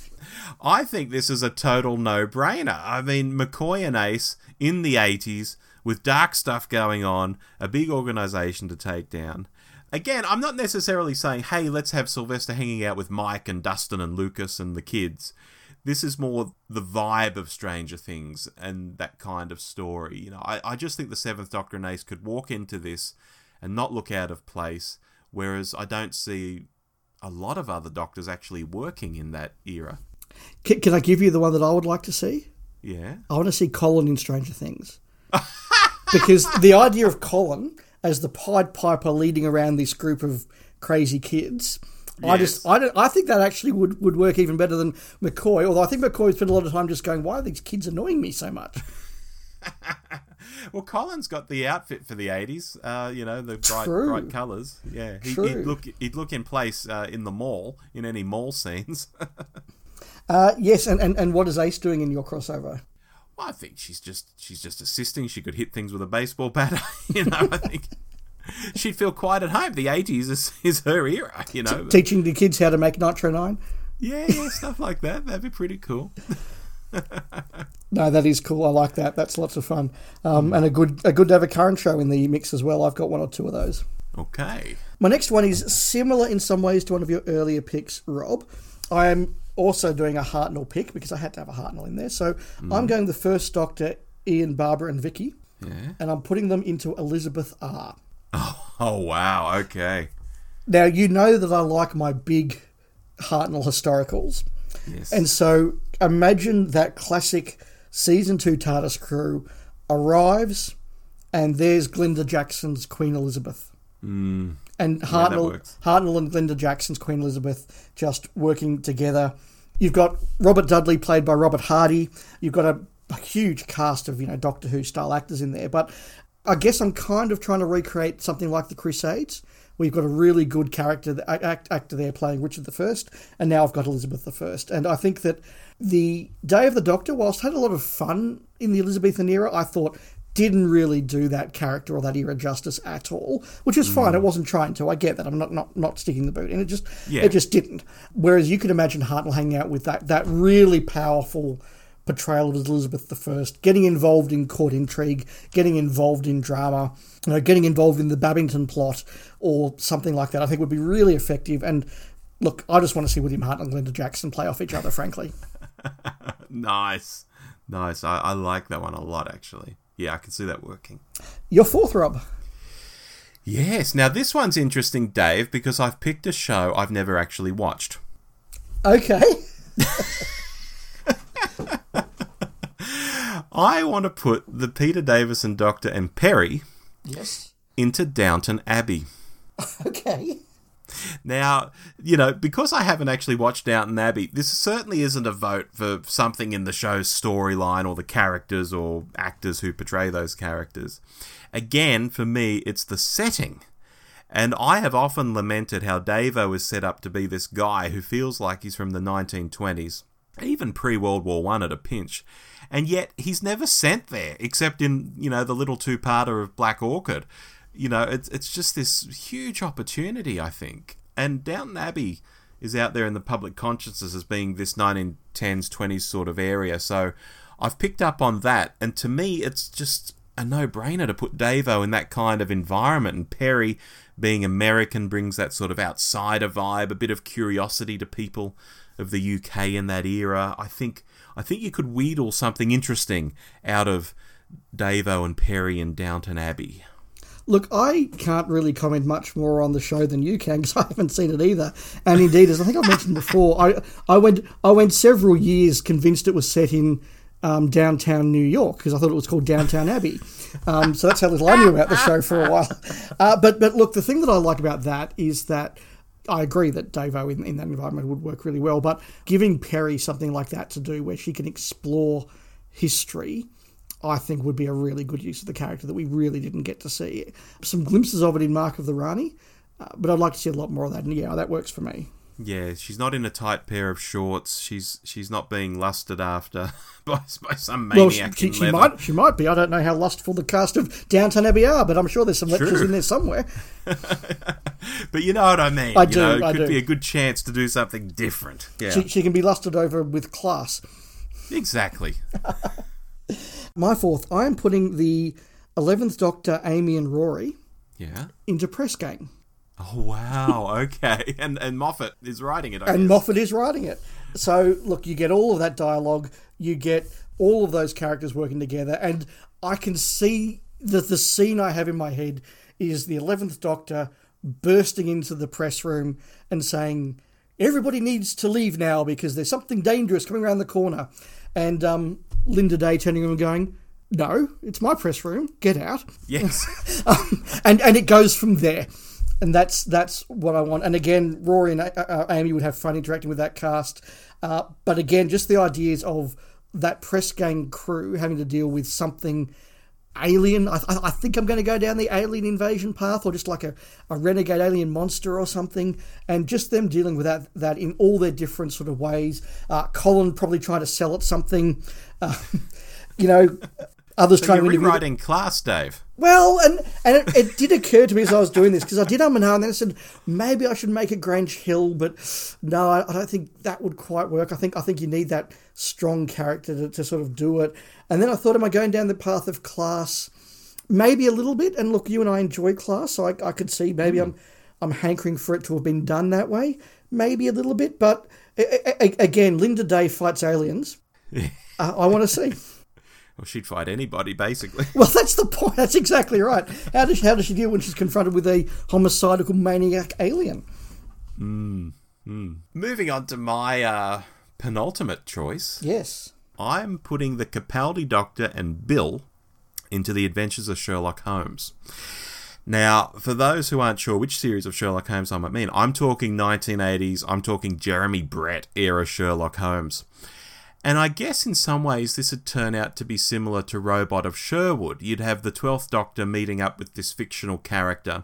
I think this is a total no-brainer. I mean, McCoy and Ace in the 80s with dark stuff going on, a big organisation to take down. Again, I'm not necessarily saying, hey, let's have Sylvester hanging out with Mike and Dustin and Lucas and the kids. This is more the vibe of Stranger Things and that kind of story. You know, I just think the Seventh Doctor and Ace could walk into this and not look out of place, whereas I don't see a lot of other Doctors actually working in that era. Can I give you the one that I would like to see? Yeah. I want to see Colin in Stranger Things. Because the idea of Colin as the Pied Piper leading around this group of crazy kids, yes. I think that actually would work even better than McCoy, although I think McCoy spent a lot of time just going, why are these kids annoying me so much? Well, Colin's got the outfit for the 80s, you know, the bright colours. Yeah, he'd look in place in the mall, in any mall scenes. Yes, and what is Ace doing in your crossover? Well, I think she's just assisting. She could hit things with a baseball bat. You know, I think she'd feel quite at home. The 80s is her era, you know. Teaching the kids how to make Nitro 9? Yeah, stuff like that. That'd be pretty cool. No, that is cool. I like that. That's lots of fun. And a good to have a current show in the mix as well. I've got one or two of those. Okay. My next one is similar in some ways to one of your earlier picks, Rob. I am also doing a Hartnell pick because I had to have a Hartnell in there. So I'm going the First Doctor, Ian, Barbara and Vicky. Yeah. And I'm putting them into Elizabeth R. Oh, wow. Okay. Now, you know that I like my big Hartnell historicals. Yes. And so imagine that classic season 2 TARDIS crew arrives and there's Glinda Jackson's Queen Elizabeth. Mm. And Hartnell and Glinda Jackson's Queen Elizabeth just working together. You've got Robert Dudley played by Robert Hardy. You've got a huge cast of, you know, Doctor Who style actors in there. But I guess I'm kind of trying to recreate something like the Crusades. We've got a really good actor there playing Richard I, and now I've got Elizabeth I. And I think that the Day of the Doctor, whilst had a lot of fun in the Elizabethan era, I thought didn't really do that character or that era justice at all, which is fine. It wasn't trying to. I get that. I'm not sticking the boot. And it just didn't. Whereas you could imagine Hartnell hanging out with that really powerful portrayal of Elizabeth I, getting involved in court intrigue, getting involved in drama, you know, getting involved in the Babington plot or something like that, I think would be really effective. And look, I just want to see William Hartnell and Glinda Jackson play off each other, frankly. Nice. I like that one a lot, actually. Yeah, I can see that working. Your fourth, Rob. Yes. Now, this one's interesting, Dave, because I've picked a show I've never actually watched. Okay. I want to put the Peter Davison Doctor and Perry into Downton Abbey. Okay. Now, you know, because I haven't actually watched Downton Abbey, this certainly isn't a vote for something in the show's storyline or the characters or actors who portray those characters. Again, for me, it's the setting. And I have often lamented how Davo is set up to be this guy who feels like he's from the 1920s. even pre-World War I at a pinch. And yet he's never sent there, except in, you know, the little two-parter of Black Orchid. You know, it's just this huge opportunity, I think. And Downton Abbey is out there in the public consciousness as being this 1910s, 20s sort of area. So I've picked up on that. And to me, it's just a no-brainer to put Davo in that kind of environment. And Perry, being American, brings that sort of outsider vibe, a bit of curiosity to people of the UK in that era. I think you could wheedle something interesting out of Davo and Perry and Downton Abbey. Look, I can't really comment much more on the show than you can, because I haven't seen it either. And indeed, as I think I mentioned before, I went several years convinced it was set in downtown New York, because I thought it was called Downton Abbey. So that's how little I knew about the show for a while. But look, the thing that I like about that is that I agree that Davo in that environment would work really well, but giving Perry something like that to do, where she can explore history, I think would be a really good use of the character that we really didn't get to see. Some glimpses of it in Mark of the Rani, but I'd like to see a lot more of that. And yeah, that works for me. Yeah, she's not in a tight pair of shorts. She's not being lusted after by some maniac. Well, she might be. I don't know how lustful the cast of Downton Abbey are, but I'm sure there's some lectures in there somewhere. But you know what I mean. It could be a good chance to do something different. Yeah. She can be lusted over with class. Exactly. My fourth, I am putting the 11th Doctor, Amy and Rory into press gang. Oh, wow. Okay. And Moffat is writing it, I guess. Moffat is writing it. So, look, you get all of that dialogue. You get all of those characters working together. And I can see that the scene I have in my head is the 11th Doctor bursting into the press room and saying, everybody needs to leave now because there's something dangerous coming around the corner. And Linda Day turning around and going, no, it's my press room. Get out. Yes. and it goes from there. And that's what I want. And again, Rory and Amy would have fun interacting with that cast. But again, just the ideas of that press gang crew having to deal with something alien. I think I'm going to go down the alien invasion path, or just like a renegade alien monster or something. And just them dealing with that in all their different sort of ways. Colin probably trying to sell it something. You know... Others so trying you're to rewriting class, Dave. Well, and it did occur to me as I was doing this, because I did and then I said, maybe I should make a Grange Hill, but no, I don't think that would quite work. I think you need that strong character to sort of do it. And then I thought, am I going down the path of class? Maybe a little bit. And look, you and I enjoy class, so I could see maybe I'm hankering for it to have been done that way. Maybe a little bit, but again, Linda Day fights aliens. I want to see. Well, she'd fight anybody, basically. Well, that's the point. That's exactly right. How does she deal when she's confronted with a homicidal maniac alien? Moving on to my penultimate choice. Yes. I'm putting the Capaldi Doctor and Bill into The Adventures of Sherlock Holmes. Now, for those who aren't sure which series of Sherlock Holmes I might mean, I'm talking 1980s, I'm talking Jeremy Brett era Sherlock Holmes. And I guess in some ways this would turn out to be similar to Robot of Sherwood. You'd have the 12th Doctor meeting up with this fictional character,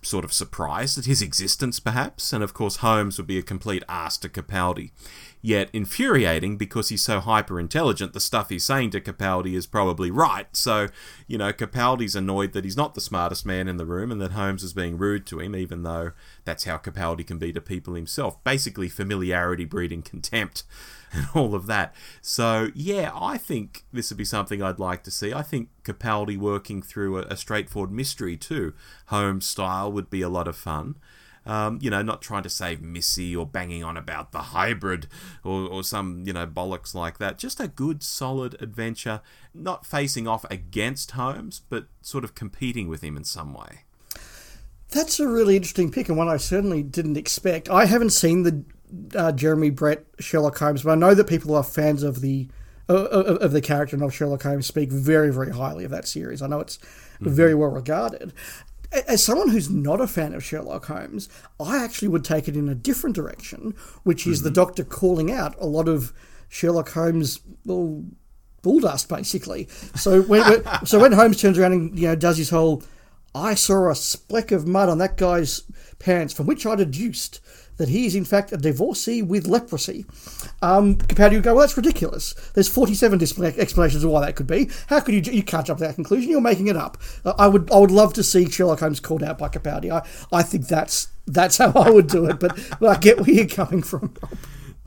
sort of surprised at his existence perhaps, and of course Holmes would be a complete arse to Capaldi, yet infuriating because he's so hyper-intelligent, the stuff he's saying to Capaldi is probably right. So, you know, Capaldi's annoyed that he's not the smartest man in the room and that Holmes is being rude to him, even though that's how Capaldi can be to people himself. Basically familiarity breeding contempt. And all of that. So, yeah, I think this would be something I'd like to see. I think Capaldi working through a straightforward mystery too, Holmes style, would be a lot of fun. You know, not trying to save Missy or banging on about the hybrid or some, you know, bollocks like that. Just a good, solid adventure, not facing off against Holmes, but sort of competing with him in some way. That's a really interesting pick, and one I certainly didn't expect. I haven't seen the Jeremy Brett Sherlock Holmes, but I know that people who are fans of the character and of Sherlock Holmes speak very, very highly of that series. I know it's very well regarded. As someone who's not a fan of Sherlock Holmes, I actually would take it in a different direction, which is the Doctor calling out a lot of Sherlock Holmes bulldust, basically. So when Holmes turns around and, you know, does his whole, I saw a speck of mud on that guy's pants, from which I deduced that he is in fact a divorcee with leprosy. Compared to you go, well, that's ridiculous. There's 47 explanations of why that could be. How could you can't jump to that conclusion. You're making it up. I would love to see Sherlock Holmes called out by Capaldi. I think that's how I would do it, but I get where you're coming from.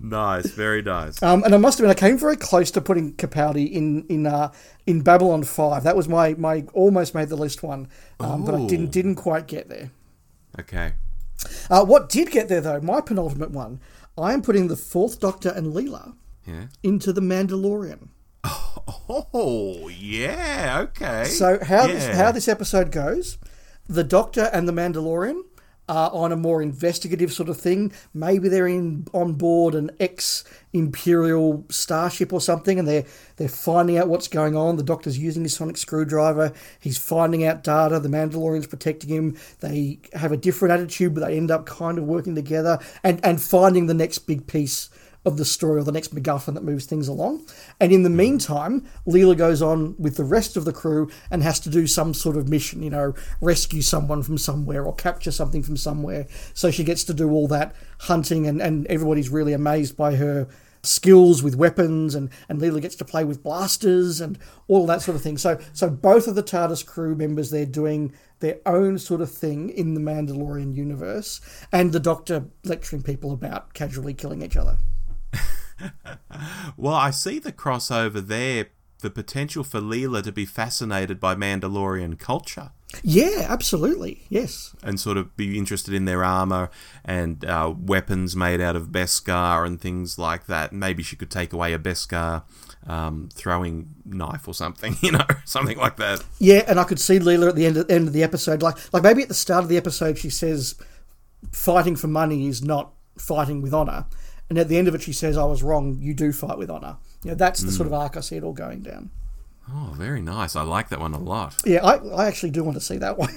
Nice, very nice. And I must admit, I came very close to putting Capaldi in Babylon 5. That was my almost made the list one, but I didn't quite get there. Okay. What did get there, though, my penultimate one, I am putting the Fourth Doctor and Leela into The Mandalorian. Oh, yeah, okay. So how this episode goes, the Doctor and the Mandalorian are on a more investigative sort of thing. Maybe they're on board an ex-Imperial starship or something, and they're finding out what's going on. The Doctor's using his sonic screwdriver. He's finding out data. The Mandalorian's protecting him. They have a different attitude, but they end up kind of working together and finding the next big piece of the story or the next MacGuffin that moves things along. And in the meantime, Leela goes on with the rest of the crew and has to do some sort of mission, rescue someone from somewhere or capture something from somewhere. So she gets to do all that hunting and everybody's really amazed by her skills with weapons and Leela gets to play with blasters and all that sort of thing. So both of the TARDIS crew members, they're doing their own sort of thing in the Mandalorian universe and the Doctor lecturing people about casually killing each other. Well, I see the crossover there, the potential for Leela to be fascinated by Mandalorian culture. Yeah, absolutely, yes. And sort of be interested in their armour and weapons made out of Beskar and things like that. Maybe she could take away a Beskar throwing knife or something, something like that. Yeah, and I could see Leela at the end of the episode, like maybe at the start of the episode she says fighting for money is not fighting with honour. And at the end of it, she says, I was wrong, you do fight with honour. That's the sort of arc I see it all going down. Oh, very nice. I like that one a lot. Yeah, I actually do want to see that one.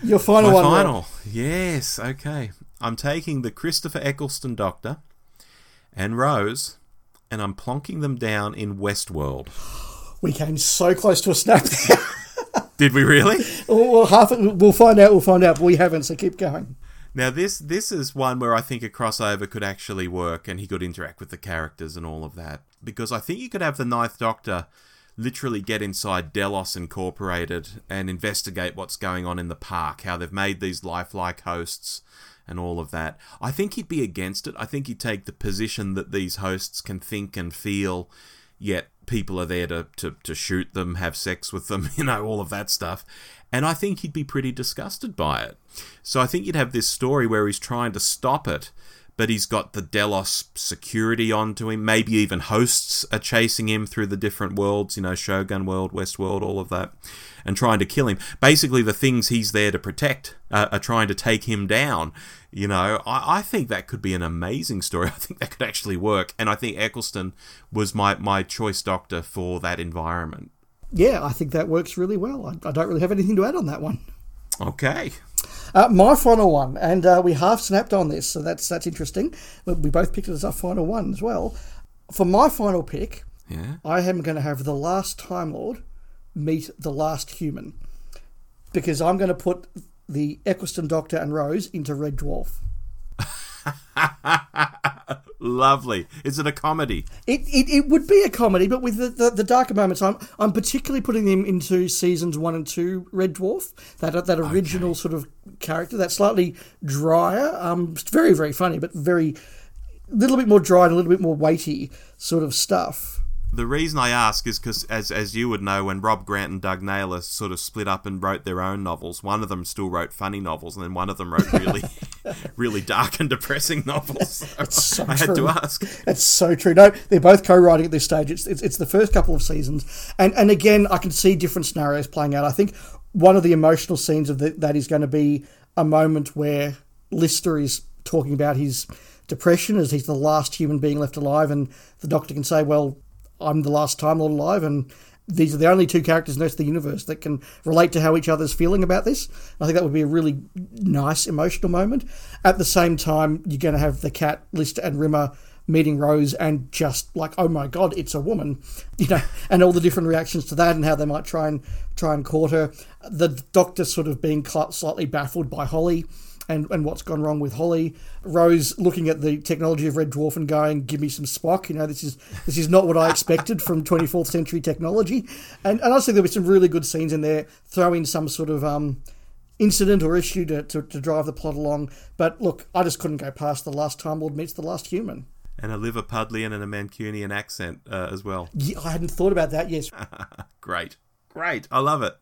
Your final one. Final, yes, okay. I'm taking the Christopher Eccleston Doctor and Rose, and I'm plonking them down in Westworld. We came so close to a snap there. Did we really? Well, we'll find out, but we haven't, so keep going. Now, this is one where I think a crossover could actually work and he could interact with the characters and all of that. Because I think you could have the Ninth Doctor literally get inside Delos Incorporated and investigate what's going on in the park, how they've made these lifelike hosts and all of that. I think he'd be against it. I think he'd take the position that these hosts can think and feel, yet people are there to shoot them, have sex with them, all of that stuff. And I think he'd be pretty disgusted by it. So I think you'd have this story where he's trying to stop it, but he's got the Delos security onto him. Maybe even hosts are chasing him through the different worlds, Shogun World, Westworld, all of that, and trying to kill him. Basically, the things he's there to protect are trying to take him down. I think that could be an amazing story. I think that could actually work. And I think Eccleston was my choice Doctor for that environment. Yeah, I think that works really well. I don't really have anything to add on that one. Okay. My final one, and we half snapped on this, so that's interesting. We both picked it as our final one as well. For my final pick, I am going to have the last Time Lord meet the last human, because I'm going to put the Eccleston Doctor and Rose into Red Dwarf. Lovely. Is it a comedy? It would be a comedy, but with the darker moments, I'm particularly putting them into seasons 1 and 2 Red Dwarf, that original sort of character, that slightly drier, very, very funny, but very little bit more dry and a little bit more weighty sort of stuff. The reason I ask is because, as you would know, when Rob Grant and Doug Naylor sort of split up and wrote their own novels, one of them still wrote funny novels, and then one of them wrote really, really dark and depressing novels. Had to ask. That's so true. No, they're both co-writing at this stage. It's the first couple of seasons, and again, I can see different scenarios playing out. I think one of the emotional scenes of that is going to be a moment where Lister is talking about his depression as he's the last human being left alive, and the Doctor can say, "Well, I'm the last Time Lord alive, and these are the only two characters in the rest of the universe that can relate to how each other's feeling about this." I think that would be a really nice emotional moment. At the same time, you're going to have the Cat, Lister and Rimmer meeting Rose and just like, oh my God, it's a woman, and all the different reactions to that and how they might try and court her. The Doctor sort of being slightly baffled by Holly and what's gone wrong with Holly. Rose looking at the technology of Red Dwarf and going, "Give me some Spock." You know, this is not what I expected from 24th century technology. And I think there were some really good scenes in there. Throw in some sort of incident or issue to drive the plot along. But look, I just couldn't go past The Last Time Lord Meets the Last Human. And a Liverpudlian and a Mancunian accent as well. Yeah, I hadn't thought about that, yes. Great. I love it.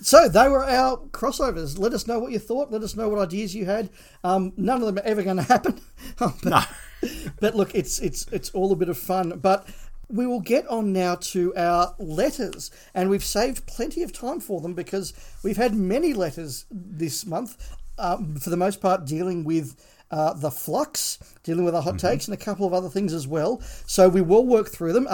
So they were our crossovers. Let us know what you thought. Let us know what ideas you had. None of them are ever going to happen. But look, it's all a bit of fun. But we will get on now to our letters, and we've saved plenty of time for them because we've had many letters this month, for the most part dealing with the flux, dealing with our hot takes and a couple of other things as well. So we will work through them.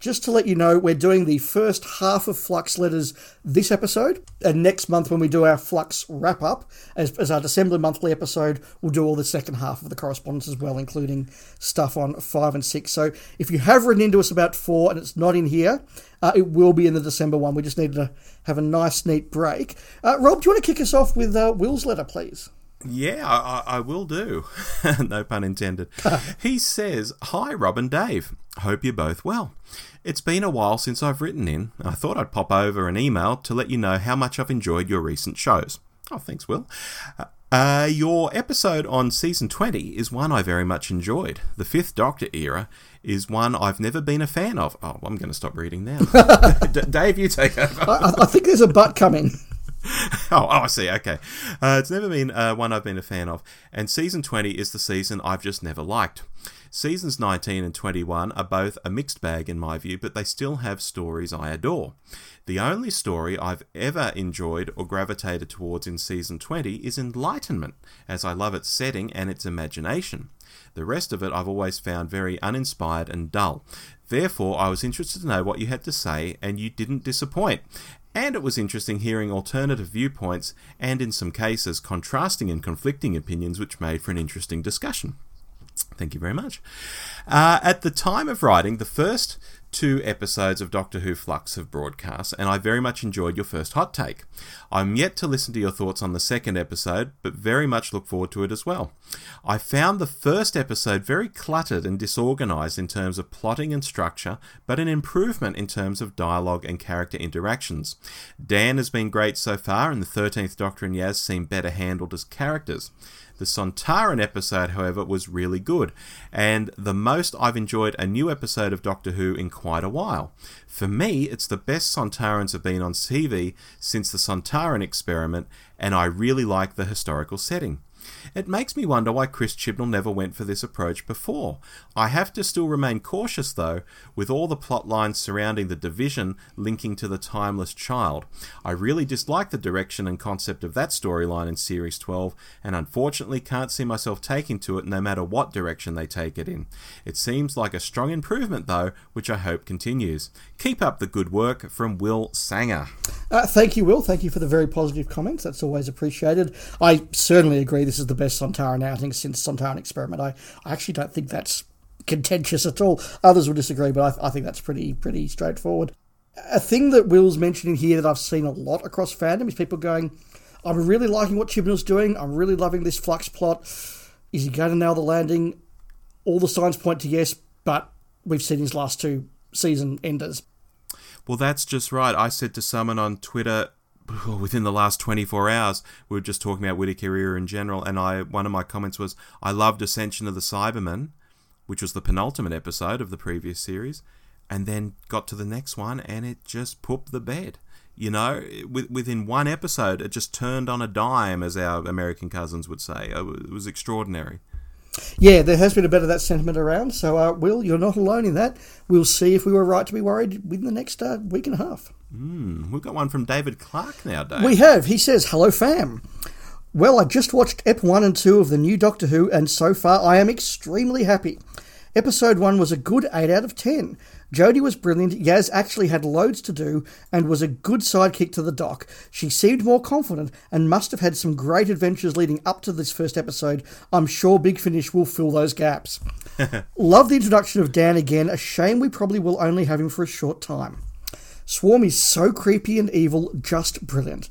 Just to let you know, we're doing the first half of Flux letters this episode. And next month when we do our Flux wrap-up, as our December monthly episode, we'll do all the second half of the correspondence as well, including stuff on 5 and 6. So if you have written into us about 4 and it's not in here, it will be in the December one. We just needed to have a nice, neat break. Rob, do you want to kick us off with Will's letter, please? Yeah, I will do. No pun intended. He says, "Hi, Rob and Dave. Hope you're both well. It's been a while since I've written in. I thought I'd pop over an email to let you know how much I've enjoyed your recent shows." Oh, thanks, Will. Your episode on Season 20 is one I very much enjoyed. The Fifth Doctor era is one I've never been a fan of. Oh, I'm going to stop reading now. Dave, you take over. I think there's a butt coming. Oh, I see. Okay. It's never been one I've been a fan of. And Season 20 is the season I've just never liked. Seasons 19 and 21 are both a mixed bag in my view, but they still have stories I adore. The only story I've ever enjoyed or gravitated towards in Season 20 is Enlightenment, as I love its setting and its imagination. The rest of it I've always found very uninspired and dull. Therefore, I was interested to know what you had to say, and you didn't disappoint. And it was interesting hearing alternative viewpoints and, in some cases, contrasting and conflicting opinions, which made for an interesting discussion. Thank you very much. At the time of writing, the first 2 episodes of Doctor Who Flux have broadcast, and I very much enjoyed your first hot take. I'm yet to listen to your thoughts on the second episode, but very much look forward to it as well. I found the first episode very cluttered and disorganised in terms of plotting and structure, but an improvement in terms of dialogue and character interactions. Dan has been great so far, and the 13th Doctor and Yaz seem better handled as characters. The Sontaran episode, however, was really good, and the most I've enjoyed a new episode of Doctor Who in quite a while. For me, it's the best Sontarans have been on TV since the Sontaran experiment, and I really like the historical setting. It makes me wonder why Chris Chibnall never went for this approach before. I have to still remain cautious, though, with all the plot lines surrounding the division linking to the timeless child. I really dislike the direction and concept of that storyline in Series 12, and unfortunately can't see myself taking to it no matter what direction they take it in. It seems like a strong improvement, though, which I hope continues. Keep up the good work, from Will Sanger. Thank you, Will. Thank you for the very positive comments. That's always appreciated. I certainly agree this is the best Sontaran outing since Sontaran Experiment. I actually don't think that's contentious at all. Others will disagree, but I think that's pretty straightforward. A thing that Will's mentioned in here that I've seen a lot across fandom is people going, "I'm really liking what Chibnall's doing. I'm really loving this Flux plot. Is he going to nail the landing?" All the signs point to yes, but we've seen his last 2 season enders. Well, that's just right. I said to someone on Twitter, within the last 24 hours, we were just talking about Whittaker era in general, and one of my comments was, "I loved Ascension of the Cybermen," which was the penultimate episode of the previous series, and then got to the next one, and it just pooped the bed. You know, within one episode, it just turned on a dime, as our American cousins would say. It was extraordinary. Yeah, there has been a bit of that sentiment around, so Will, you're not alone in that. We'll see if we were right to be worried within the next week and a half. We've got one from David Clark now, Dave. We have. He says, "Hello, fam. Well, I just watched Ep 1 and 2 of the new Doctor Who, and so far I am extremely happy. Episode 1 was a good 8 out of 10. Jodie was brilliant, Yaz actually had loads to do, and was a good sidekick to the Doc. She seemed more confident, and must have had some great adventures leading up to this first episode. I'm sure Big Finish will fill those gaps. Love the introduction of Dan again, a shame we probably will only have him for a short time. Swarm is so creepy and evil, just brilliant.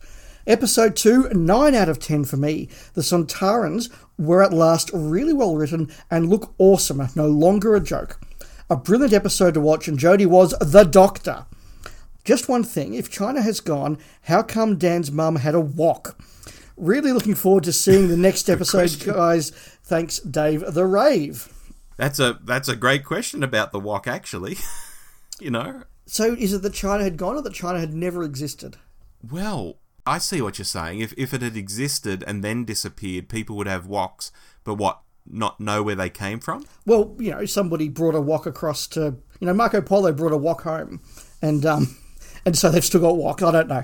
Episode 2, 9 out of 10 for me. The Sontarans were at last really well written and look awesome, no longer a joke. A brilliant episode to watch, and Jodie was the doctor. Just one thing, if China has gone, how come Dan's mum had a wok? Really looking forward to seeing the next episode, guys. Thanks, Dave the Rave. That's a great question about the wok, actually. You know? So is it that China had gone or that China had never existed? Well, I see what you're saying. If it had existed and then disappeared, people would have woks, but what? Not know where they came from? Well, you know, somebody brought a wok across to... You know, Marco Polo brought a wok home, and so they've still got wok. I don't know.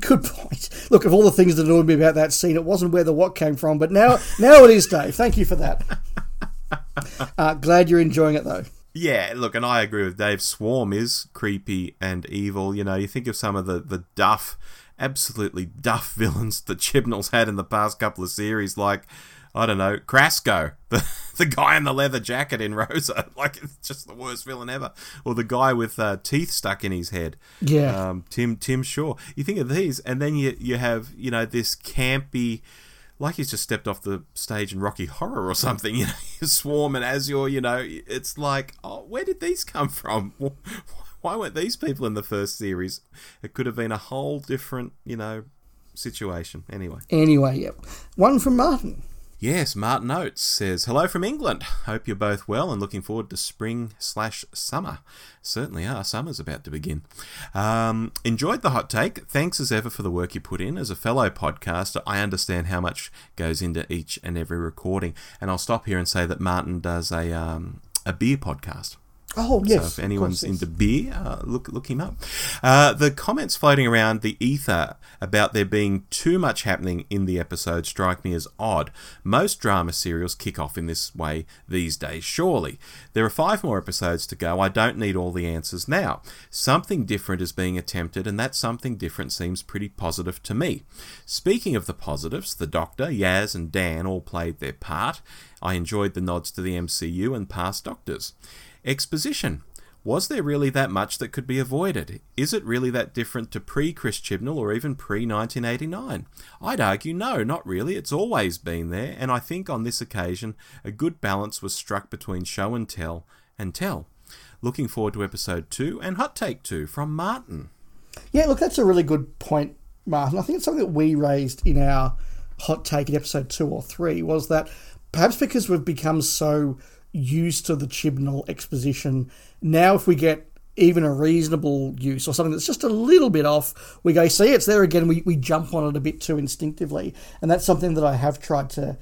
Good point. Look, of all the things that annoyed me about that scene, it wasn't where the wok came from, but now it is, Dave. Thank you for that. Glad you're enjoying it, though. Yeah, look, and I agree with Dave. Swarm is creepy and evil. You know, you think of some of the duff, absolutely duff villains that Chibnall's had in the past couple of series, like... I don't know, Crasco, the guy in the leather jacket in Rosa, like it's just the worst villain ever. Or the guy with teeth stuck in his head. Yeah. Tim Shaw. You think of these, and then you have, you know, this campy, like he's just stepped off the stage in Rocky Horror or something, you know, you Swarm and Azure, you know, it's like, oh, where did these come from? Why weren't these people in the first series? It could have been a whole different, you know, situation. Anyway, yep. One from Martin. Yes, Martin Oates says, hello from England. Hope you're both well and looking forward to spring/summer. Certainly are. Summer's about to begin. Enjoyed the hot take. Thanks as ever for the work you put in. As a fellow podcaster, I understand how much goes into each and every recording. And I'll stop here and say that Martin does a beer podcast. Oh, yes. So if anyone's into beer, look him up. The comments floating around the ether about there being too much happening in the episode strike me as odd. Most drama serials kick off in this way these days, surely. There are 5 more episodes to go. I don't need all the answers now. Something different is being attempted, and that something different seems pretty positive to me. Speaking of the positives, the Doctor, Yaz and Dan all played their part. I enjoyed the nods to the MCU and past Doctors. Exposition. Was there really that much that could be avoided? Is it really that different to pre-Chris Chibnall or even pre-1989? I'd argue no, not really. It's always been there, and I think on this occasion a good balance was struck between show and tell and tell. Looking forward to episode 2 and hot take 2 from Martin. Yeah, look, that's a really good point, Martin. I think it's something that we raised in our hot take in episode 2 or 3 was that perhaps because we've become so... used to the Chibnall exposition. Now if we get even a reasonable use or something that's just a little bit off, we go, see, it's there again. We jump on it a bit too instinctively. And that's something that I have tried to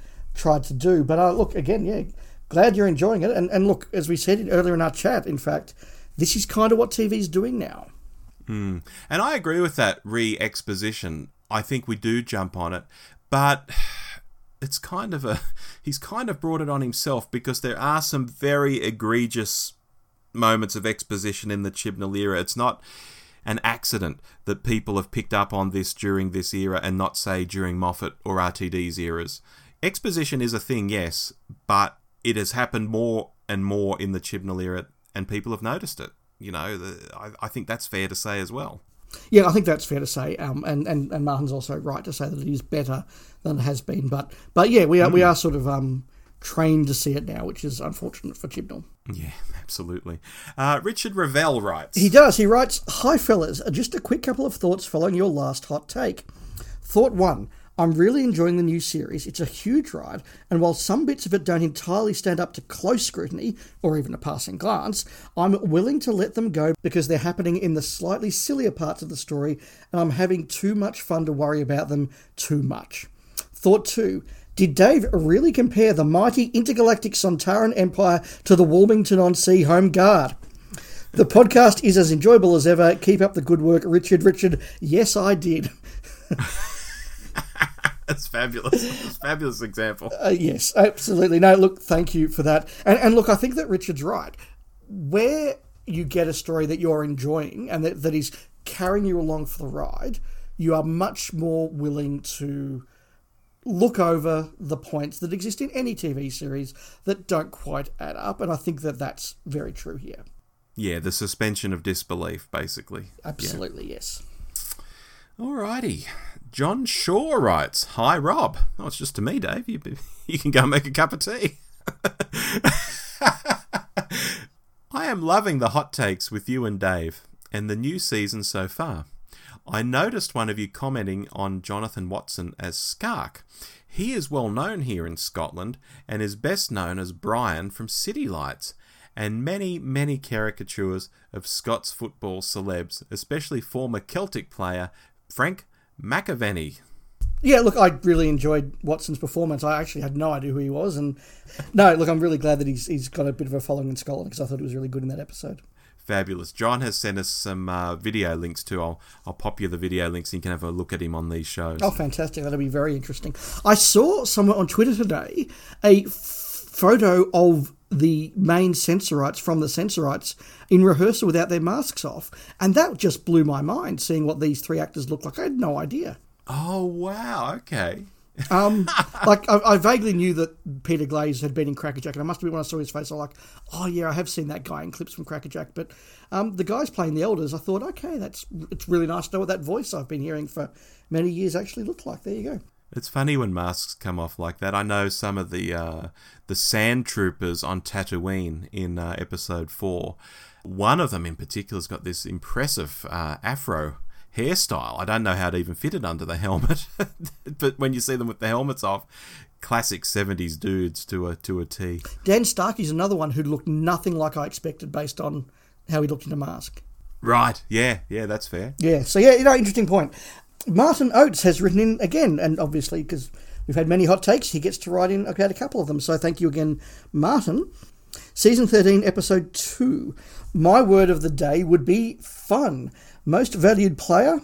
do. But look, again, yeah, glad you're enjoying it. And look, as we said earlier in our chat, in fact, this is kind of what TV's doing now. Mm. And I agree with that re-exposition. I think we do jump on it. But... it's kind of he's kind of brought it on himself because there are some very egregious moments of exposition in the Chibnall era. It's not an accident that people have picked up on this during this era and not, say, during Moffat or RTD's eras. Exposition is a thing, yes, but it has happened more and more in the Chibnall era and people have noticed it. You know, I think that's fair to say as well. Yeah, I think that's fair to say, and Martin's also right to say that it is better than it has been. But yeah, we are sort of trained to see it now, which is unfortunate for Chibnall. Yeah, absolutely. Richard Revell writes. He does. He writes, hi, fellas. Just a quick couple of thoughts following your last hot take. Thought 1. I'm really enjoying the new series. It's a huge ride, and while some bits of it don't entirely stand up to close scrutiny, or even a passing glance, I'm willing to let them go because they're happening in the slightly sillier parts of the story, and I'm having too much fun to worry about them too much. Thought 2. Did Dave really compare the mighty intergalactic Sontaran Empire to the Wilmington-on-Sea Home Guard? The podcast is as enjoyable as ever. Keep up the good work, Richard. Yes, I did. That's fabulous. That's a fabulous example. Yes, absolutely. No, look, thank you for that. And look, I think that Richard's right. Where you get a story that you're enjoying and that is carrying you along for the ride, you are much more willing to look over the points that exist in any TV series that don't quite add up. And I think that that's very true here. Yeah, the suspension of disbelief, basically. Absolutely, yeah. Yes. All righty. John Shaw writes, "Hi, Rob." Oh, it's just to me, Dave. You can go and make a cup of tea. I am loving the hot takes with you and Dave and the new season so far. I noticed one of you commenting on Jonathan Watson as Skark. He is well known here in Scotland and is best known as Brian from City Lights, and many, many caricatures of Scots football celebs, especially former Celtic player Frank McAvaney. Yeah, look, I really enjoyed Watson's performance. I actually had no idea who he was. And no, look, I'm really glad that he's got a bit of a following in Scotland, because I thought it was really good in that episode. Fabulous. John has sent us some video links too. I'll pop you the video links and you can have a look at him on these shows. Oh, fantastic. That'll be very interesting. I saw somewhere on Twitter today a photo of the main Sensorites from the Sensorites in rehearsal without their masks off. And that just blew my mind, seeing what these three actors look like. I had no idea. Oh, wow. Okay. Like, I vaguely knew that Peter Glaze had been in Crackerjack, and I must have been, when I saw his face, I was like, oh, yeah, I have seen that guy in clips from Crackerjack. But the guys playing the elders, I thought, okay, it's really nice to know what that voice I've been hearing for many years actually looked like. There you go. It's funny when masks come off like that. I know some of the sand troopers on Tatooine in episode 4. One of them in particular has got this impressive afro hairstyle. I don't know how to even fit it under the helmet, but when you see them with the helmets off, classic 70s dudes to a T. Dan Starkey's another one who looked nothing like I expected based on how he looked in a mask. Right, yeah, that's fair. Yeah, so yeah, interesting point. Martin Oates has written in again, and obviously, because we've had many hot takes, he gets to write in about a couple of them. So thank you again, Martin. Season 13, episode 2. My word of the day would be fun. Most valued player,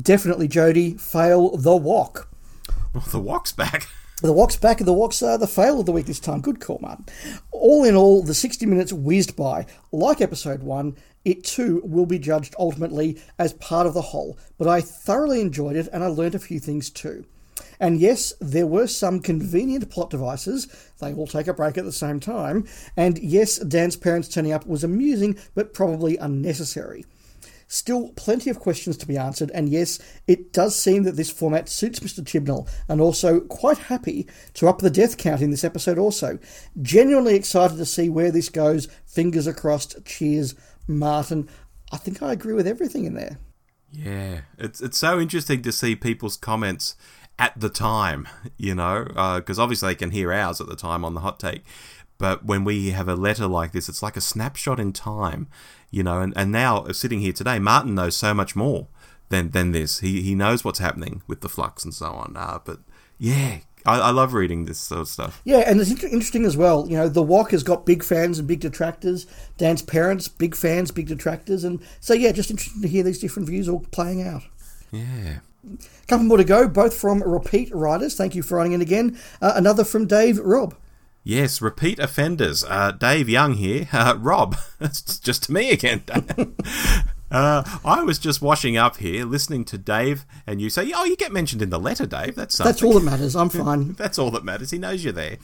definitely Jodie, fail the walk. Well, the walk's back. The walk's back, and the walk's the fail of the week this time. Good call, Martin. All in all, the 60 minutes whizzed by. Like episode 1, it too will be judged ultimately as part of the whole, but I thoroughly enjoyed it and I learned a few things too. And yes, there were some convenient plot devices. They all take a break at the same time. And yes, Dan's parents turning up was amusing, but probably unnecessary. Still, plenty of questions to be answered, and yes, it does seem that this format suits Mr. Chibnall, and also quite happy to up the death count in this episode also. Genuinely excited to see where this goes. Fingers crossed. Cheers, Martin. I think I agree with everything in there. Yeah, it's so interesting to see people's comments at the time, because obviously they can hear ours at the time on the hot take. But when we have a letter like this, it's like a snapshot in time, and now sitting here today, Martin knows so much more than this. He knows what's happening with the flux and so on. But yeah, I love reading this sort of stuff. Yeah, and it's interesting as well. The Walk has got big fans and big detractors. Dan's parents, big fans, big detractors. And so, yeah, just interesting to hear these different views all playing out. Yeah. A couple more to go, both from repeat writers. Thank you for writing in again. Another from Dave Robb. Yes, repeat offenders. Dave Young here. Rob, it's just to me again. I was just washing up here, listening to Dave, and you say, oh, you get mentioned in the letter, Dave. That's something. That's all that matters. I'm fine. That's all that matters. He knows you're there.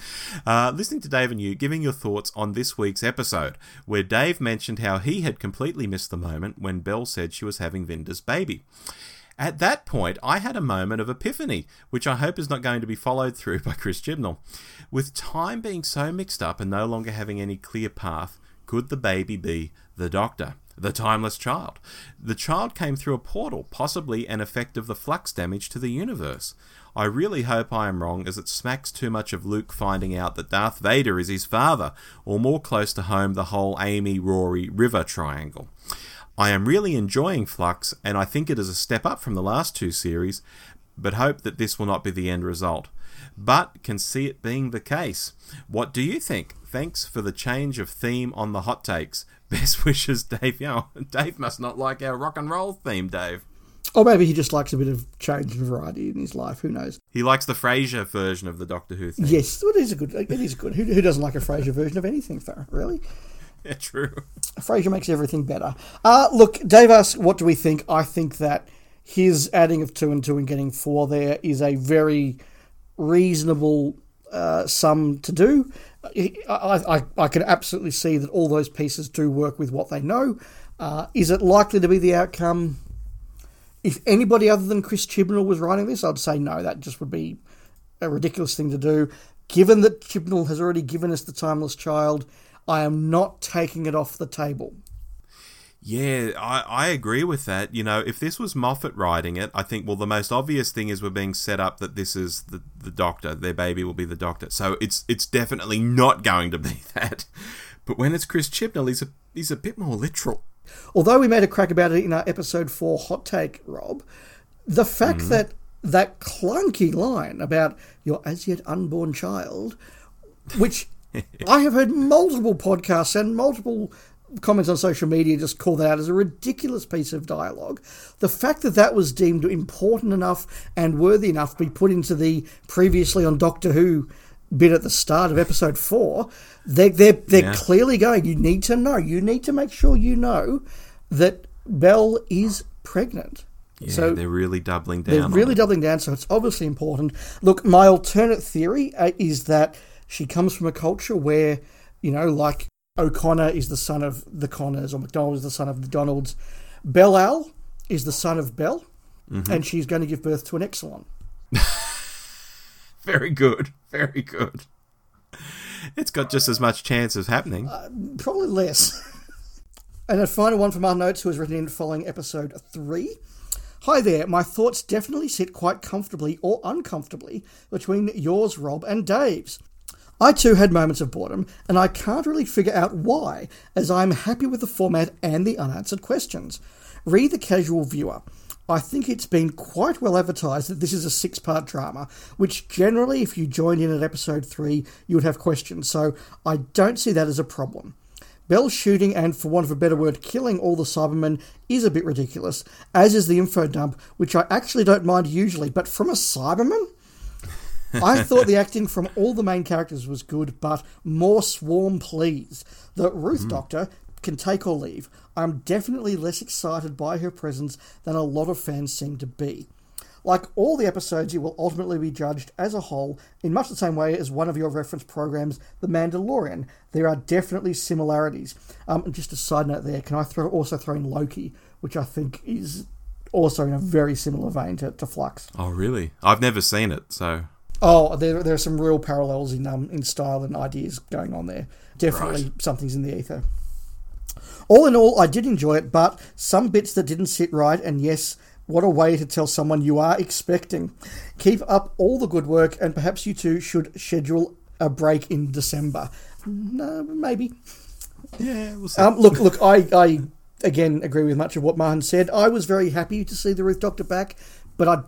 Listening to Dave and you, giving your thoughts on this week's episode, where Dave mentioned how he had completely missed the moment when Belle said she was having Vinda's baby. At that point, I had a moment of epiphany, which I hope is not going to be followed through by Chris Chibnall. With time being so mixed up and no longer having any clear path, could the baby be the Doctor, the timeless child? The child came through a portal, possibly an effect of the flux damage to the universe. I really hope I am wrong, as it smacks too much of Luke finding out that Darth Vader is his father, or more close to home, the whole Amy, Rory, River triangle. I am really enjoying Flux, and I think it is a step up from the last two series, but hope that this will not be the end result. But can see it being the case. What do you think? Thanks for the change of theme on the hot takes. Best wishes, Dave. Dave must not like our rock and roll theme, Dave. Or maybe he just likes a bit of change and variety in his life. Who knows? He likes the Frasier version of the Doctor Who theme. Yes, it is good. Who doesn't like a Frasier version of anything, though? Really? Yeah, true. Frasier makes everything better. Look, Dave asks, what do we think? I think that his adding of 2 and 2 and getting 4 there is a very reasonable sum to do. I can absolutely see that all those pieces do work with what they know. Is it likely to be the outcome? If anybody other than Chris Chibnall was writing this, I'd say no, that just would be a ridiculous thing to do. Given that Chibnall has already given us The Timeless Child, I am not taking it off the table. Yeah, I agree with that. You know, if this was Moffat writing it, I think, well, the most obvious thing is we're being set up that this is the Doctor. Their baby will be the Doctor. So it's definitely not going to be that. But when it's Chris Chibnall, he's a bit more literal. Although we made a crack about it in our episode 4 hot take, Rob, the fact that clunky line about your as yet unborn child, which I have heard multiple podcasts and multiple comments on social media just call that out as a ridiculous piece of dialogue. The fact that that was deemed important enough and worthy enough to be put into the previously on Doctor Who bit at the start of episode 4, they're clearly going, you need to know, you need to make sure you know that Belle is pregnant. Yeah, so they're really doubling down. They're really doubling down, so it's obviously important. Look, my alternate theory is that she comes from a culture where, you know, like O'Connor is the son of the Connors, or MacDonald is the son of the Donalds. Bel-Al is the son of Bell, and she's going to give birth to an Exelon. Very good, very good. It's got just as much chance of happening. Probably less. And a final one from our notes, who has written in following episode 3. Hi there, my thoughts definitely sit quite comfortably or uncomfortably between yours, Rob, and Dave's. I too had moments of boredom, and I can't really figure out why, as I'm happy with the format and the unanswered questions. Read the casual viewer. I think it's been quite well advertised that this is a 6-part drama, which generally, if you joined in at episode 3, you would have questions, so I don't see that as a problem. Bell shooting and, for want of a better word, killing all the Cybermen is a bit ridiculous, as is the info dump, which I actually don't mind usually, but from a Cyberman? I thought the acting from all the main characters was good, but more swarm, please. The Ruth Doctor can take or leave. I'm definitely less excited by her presence than a lot of fans seem to be. Like all the episodes, it will ultimately be judged as a whole in much the same way as one of your reference programs, The Mandalorian. There are definitely similarities. Just a side note there, can I also throw in Loki, which I think is also in a very similar vein to Flux. Oh, really? I've never seen it, so... Oh, there are some real parallels in style and ideas going on there. Definitely something's in the ether. All in all, I did enjoy it, but some bits that didn't sit right, and yes, what a way to tell someone you are expecting. Keep up all the good work, and perhaps you two should schedule a break in December. No, maybe. Yeah, we'll see. Look, I again agree with much of what Mahan said. I was very happy to see the Ruth Doctor back, but I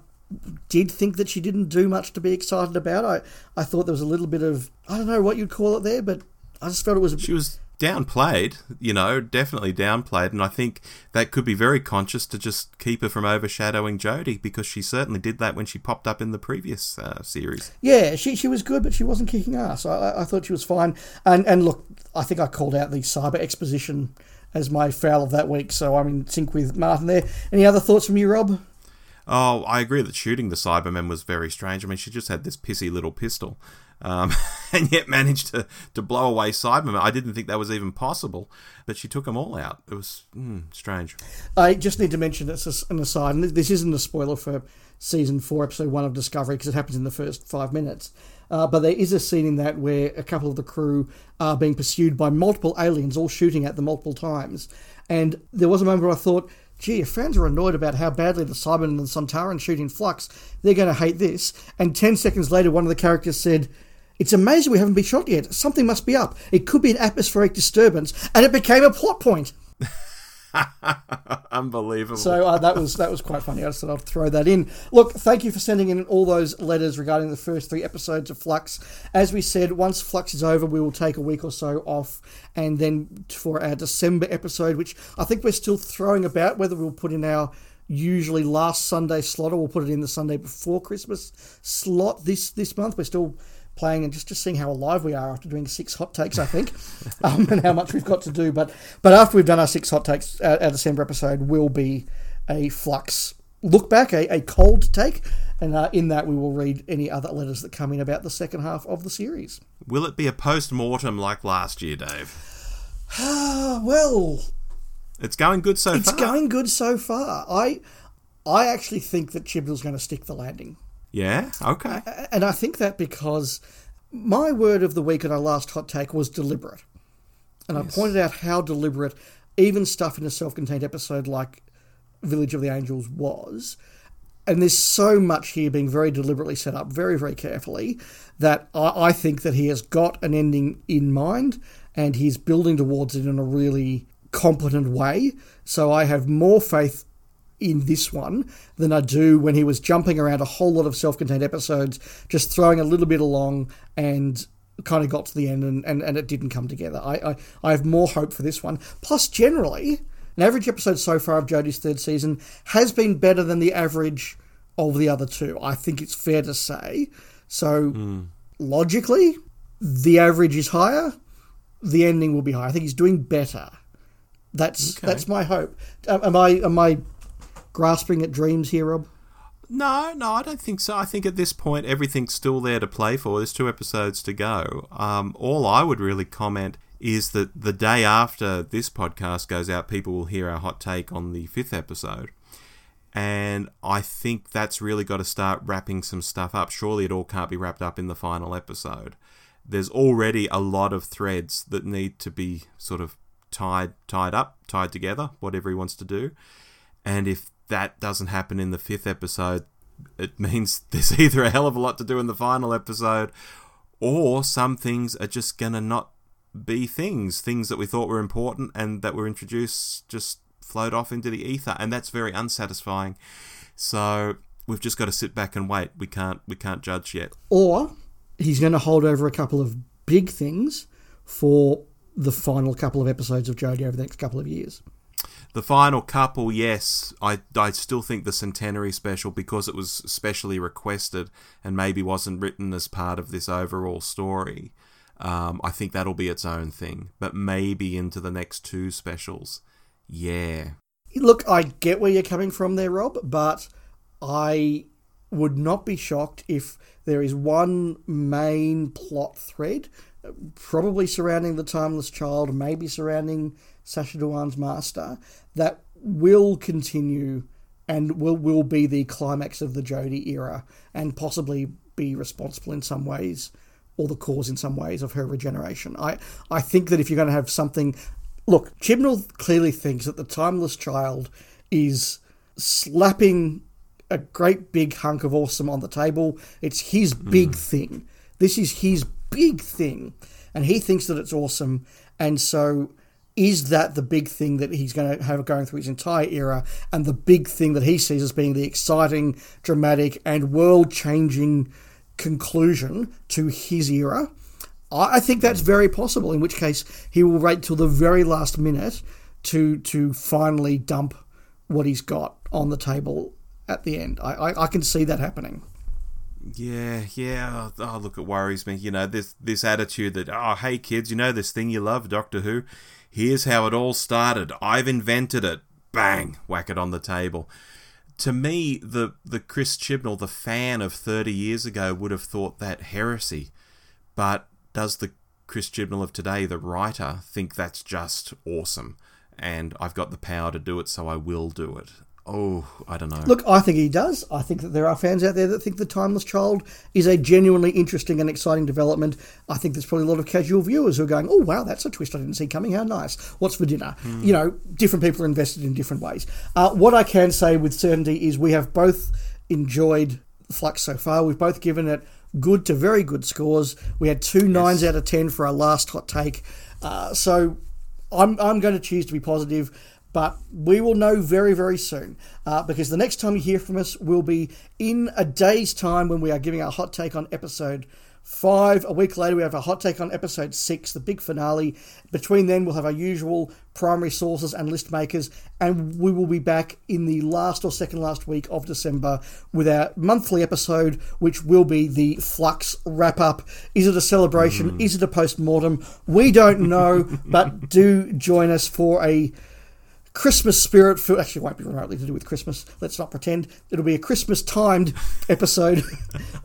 did think that she didn't do much to be excited about. I thought there was a little bit of, I don't know what you'd call it there, but I just felt it was... She was downplayed, you know, definitely downplayed, and I think that could be very conscious to just keep her from overshadowing Jodie, because she certainly did that when she popped up in the previous series. Yeah, she was good, but she wasn't kicking ass. I thought she was fine. And look, I think I called out the cyber exposition as my foul of that week, so I'm in sync with Martin there. Any other thoughts from you, Rob? Oh, I agree that shooting the Cybermen was very strange. I mean, she just had this pissy little pistol and yet managed to blow away Cybermen. I didn't think that was even possible, but she took them all out. It was strange. I just need to mention this as an aside, and this isn't a spoiler for Season 4, Episode 1 of Discovery, because it happens in the first 5 minutes. But there is a scene in that where a couple of the crew are being pursued by multiple aliens, all shooting at them multiple times. And there was a moment where I thought, gee, if fans are annoyed about how badly the Cybermen and the Sontaran shoot in Flux, they're going to hate this. And 10 seconds later, one of the characters said, it's amazing we haven't been shot yet. Something must be up. It could be an atmospheric disturbance. And it became a plot point. Unbelievable. So that was quite funny. I just thought I'd throw that in. Look, thank you for sending in all those letters regarding the first 3 episodes of Flux. As we said, once Flux is over, we will take a week or so off, and then for our December episode, which I think we're still throwing about whether we'll put in our usually last Sunday slot, or we'll put it in the Sunday before Christmas slot this month. We're still playing and just seeing how alive we are after doing 6 hot takes, I think, and how much we've got to do. But after we've done our 6 hot takes, our December episode will be a Flux look back, a cold take, and in that we will read any other letters that come in about the second half of the series. Will it be a post-mortem like last year, Dave? Well... It's going good so far. I I actually think that Chibnall's going to stick the landing. Yeah, okay. And I think that because my word of the week on our last hot take was deliberate. And yes. I pointed out how deliberate even stuff in a self-contained episode like Village of the Angels was. And there's so much here being very deliberately set up, very, very carefully, that I think that he has got an ending in mind and he's building towards it in a really competent way. So I have more faith in this one than I do when he was jumping around a whole lot of self-contained episodes, just throwing a little bit along and kind of got to the end and it didn't come together. I have more hope for this one. Plus, generally, an average episode so far of Jodie's third season has been better than the average of the other two. I think it's fair to say. So, logically, the average is higher. The ending will be higher. I think he's doing better. That's my hope. Am I grasping at dreams here, Rob? No, I don't think so. I think at this point, everything's still there to play for. There's two episodes to go. All I would really comment is that the day after this podcast goes out, people will hear our hot take on the fifth episode. And I think that's really got to start wrapping some stuff up. Surely it all can't be wrapped up in the final episode. There's already a lot of threads that need to be sort of tied together, whatever he wants to do. And if that doesn't happen in the fifth episode, it means there's either a hell of a lot to do in the final episode, or some things are just going to not be things that we thought were important and that were introduced just float off into the ether, and that's very unsatisfying. So we've just got to sit back and wait. We can't judge yet. Or he's going to hold over a couple of big things for the final couple of episodes of Jodie over the next couple of years. The final couple, yes. I still think the centenary special, because it was specially requested and maybe wasn't written as part of this overall story, I think that'll be its own thing. But maybe into the next two specials. Yeah. Look, I get where you're coming from there, Rob, but I would not be shocked if there is one main plot thread, probably surrounding the Timeless Child, maybe surrounding Sacha Dhawan's Master, that will continue and will be the climax of the Jodie era and possibly be responsible in some ways, or the cause in some ways, of her regeneration. I think that if you're going to have something... Look, Chibnall clearly thinks that the Timeless Child is slapping a great big hunk of awesome on the table. It's his big thing. This is his big thing. And he thinks that it's awesome. And so... is that the big thing that he's going to have going through his entire era, and the big thing that he sees as being the exciting, dramatic, and world-changing conclusion to his era? I think that's very possible, in which case he will wait till the very last minute to finally dump what he's got on the table at the end. I can see that happening. Yeah. Oh, look, it worries me. You know, this attitude that, oh, hey, kids, you know this thing you love, Doctor Who? Here's how it all started. I've invented it. Bang. Whack it on the table. To me, the Chris Chibnall, the fan of 30 years ago, would have thought that heresy. But does the Chris Chibnall of today, the writer, think that's just awesome? And I've got the power to do it, so I will do it. Oh, I don't know. Look, I think he does. I think that there are fans out there that think The Timeless Child is a genuinely interesting and exciting development. I think there's probably a lot of casual viewers who are going, oh, wow, that's a twist I didn't see coming. How nice. What's for dinner? You know, different people are invested in different ways. What I can say with certainty is we have both enjoyed Flux so far. We've both given it good to very good scores. We had two 9s out of 10 for our last hot take. So I'm going to choose to be positive. But we will know very, very soon, because the next time you hear from us will be in a day's time, when we are giving our hot take on episode 5. A week later, we have our hot take on episode 6, the big finale. Between then, we'll have our usual primary sources and list makers, and we will be back in the last or second last week of December with our monthly episode, which will be the Flux wrap-up. Is it a celebration? Is it a post-mortem? We don't know, but do join us for a... Christmas spirit filled, actually it won't be remotely to do with Christmas, let's not pretend. It'll be a Christmas timed episode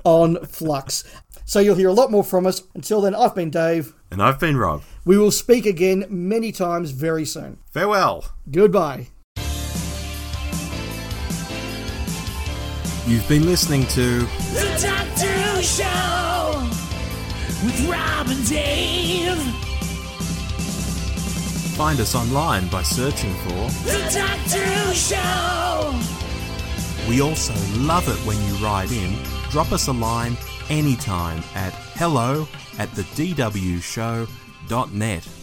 on Flux. So you'll hear a lot more from us. Until then, I've been Dave. And I've been Rob. We will speak again many times very soon. Farewell. Goodbye. You've been listening to The Doc Drew Show with Rob and Dave. Find us online by searching for The Doc Drew Show. We also love it when you write in. Drop us a line anytime at hello@thedwshow.net.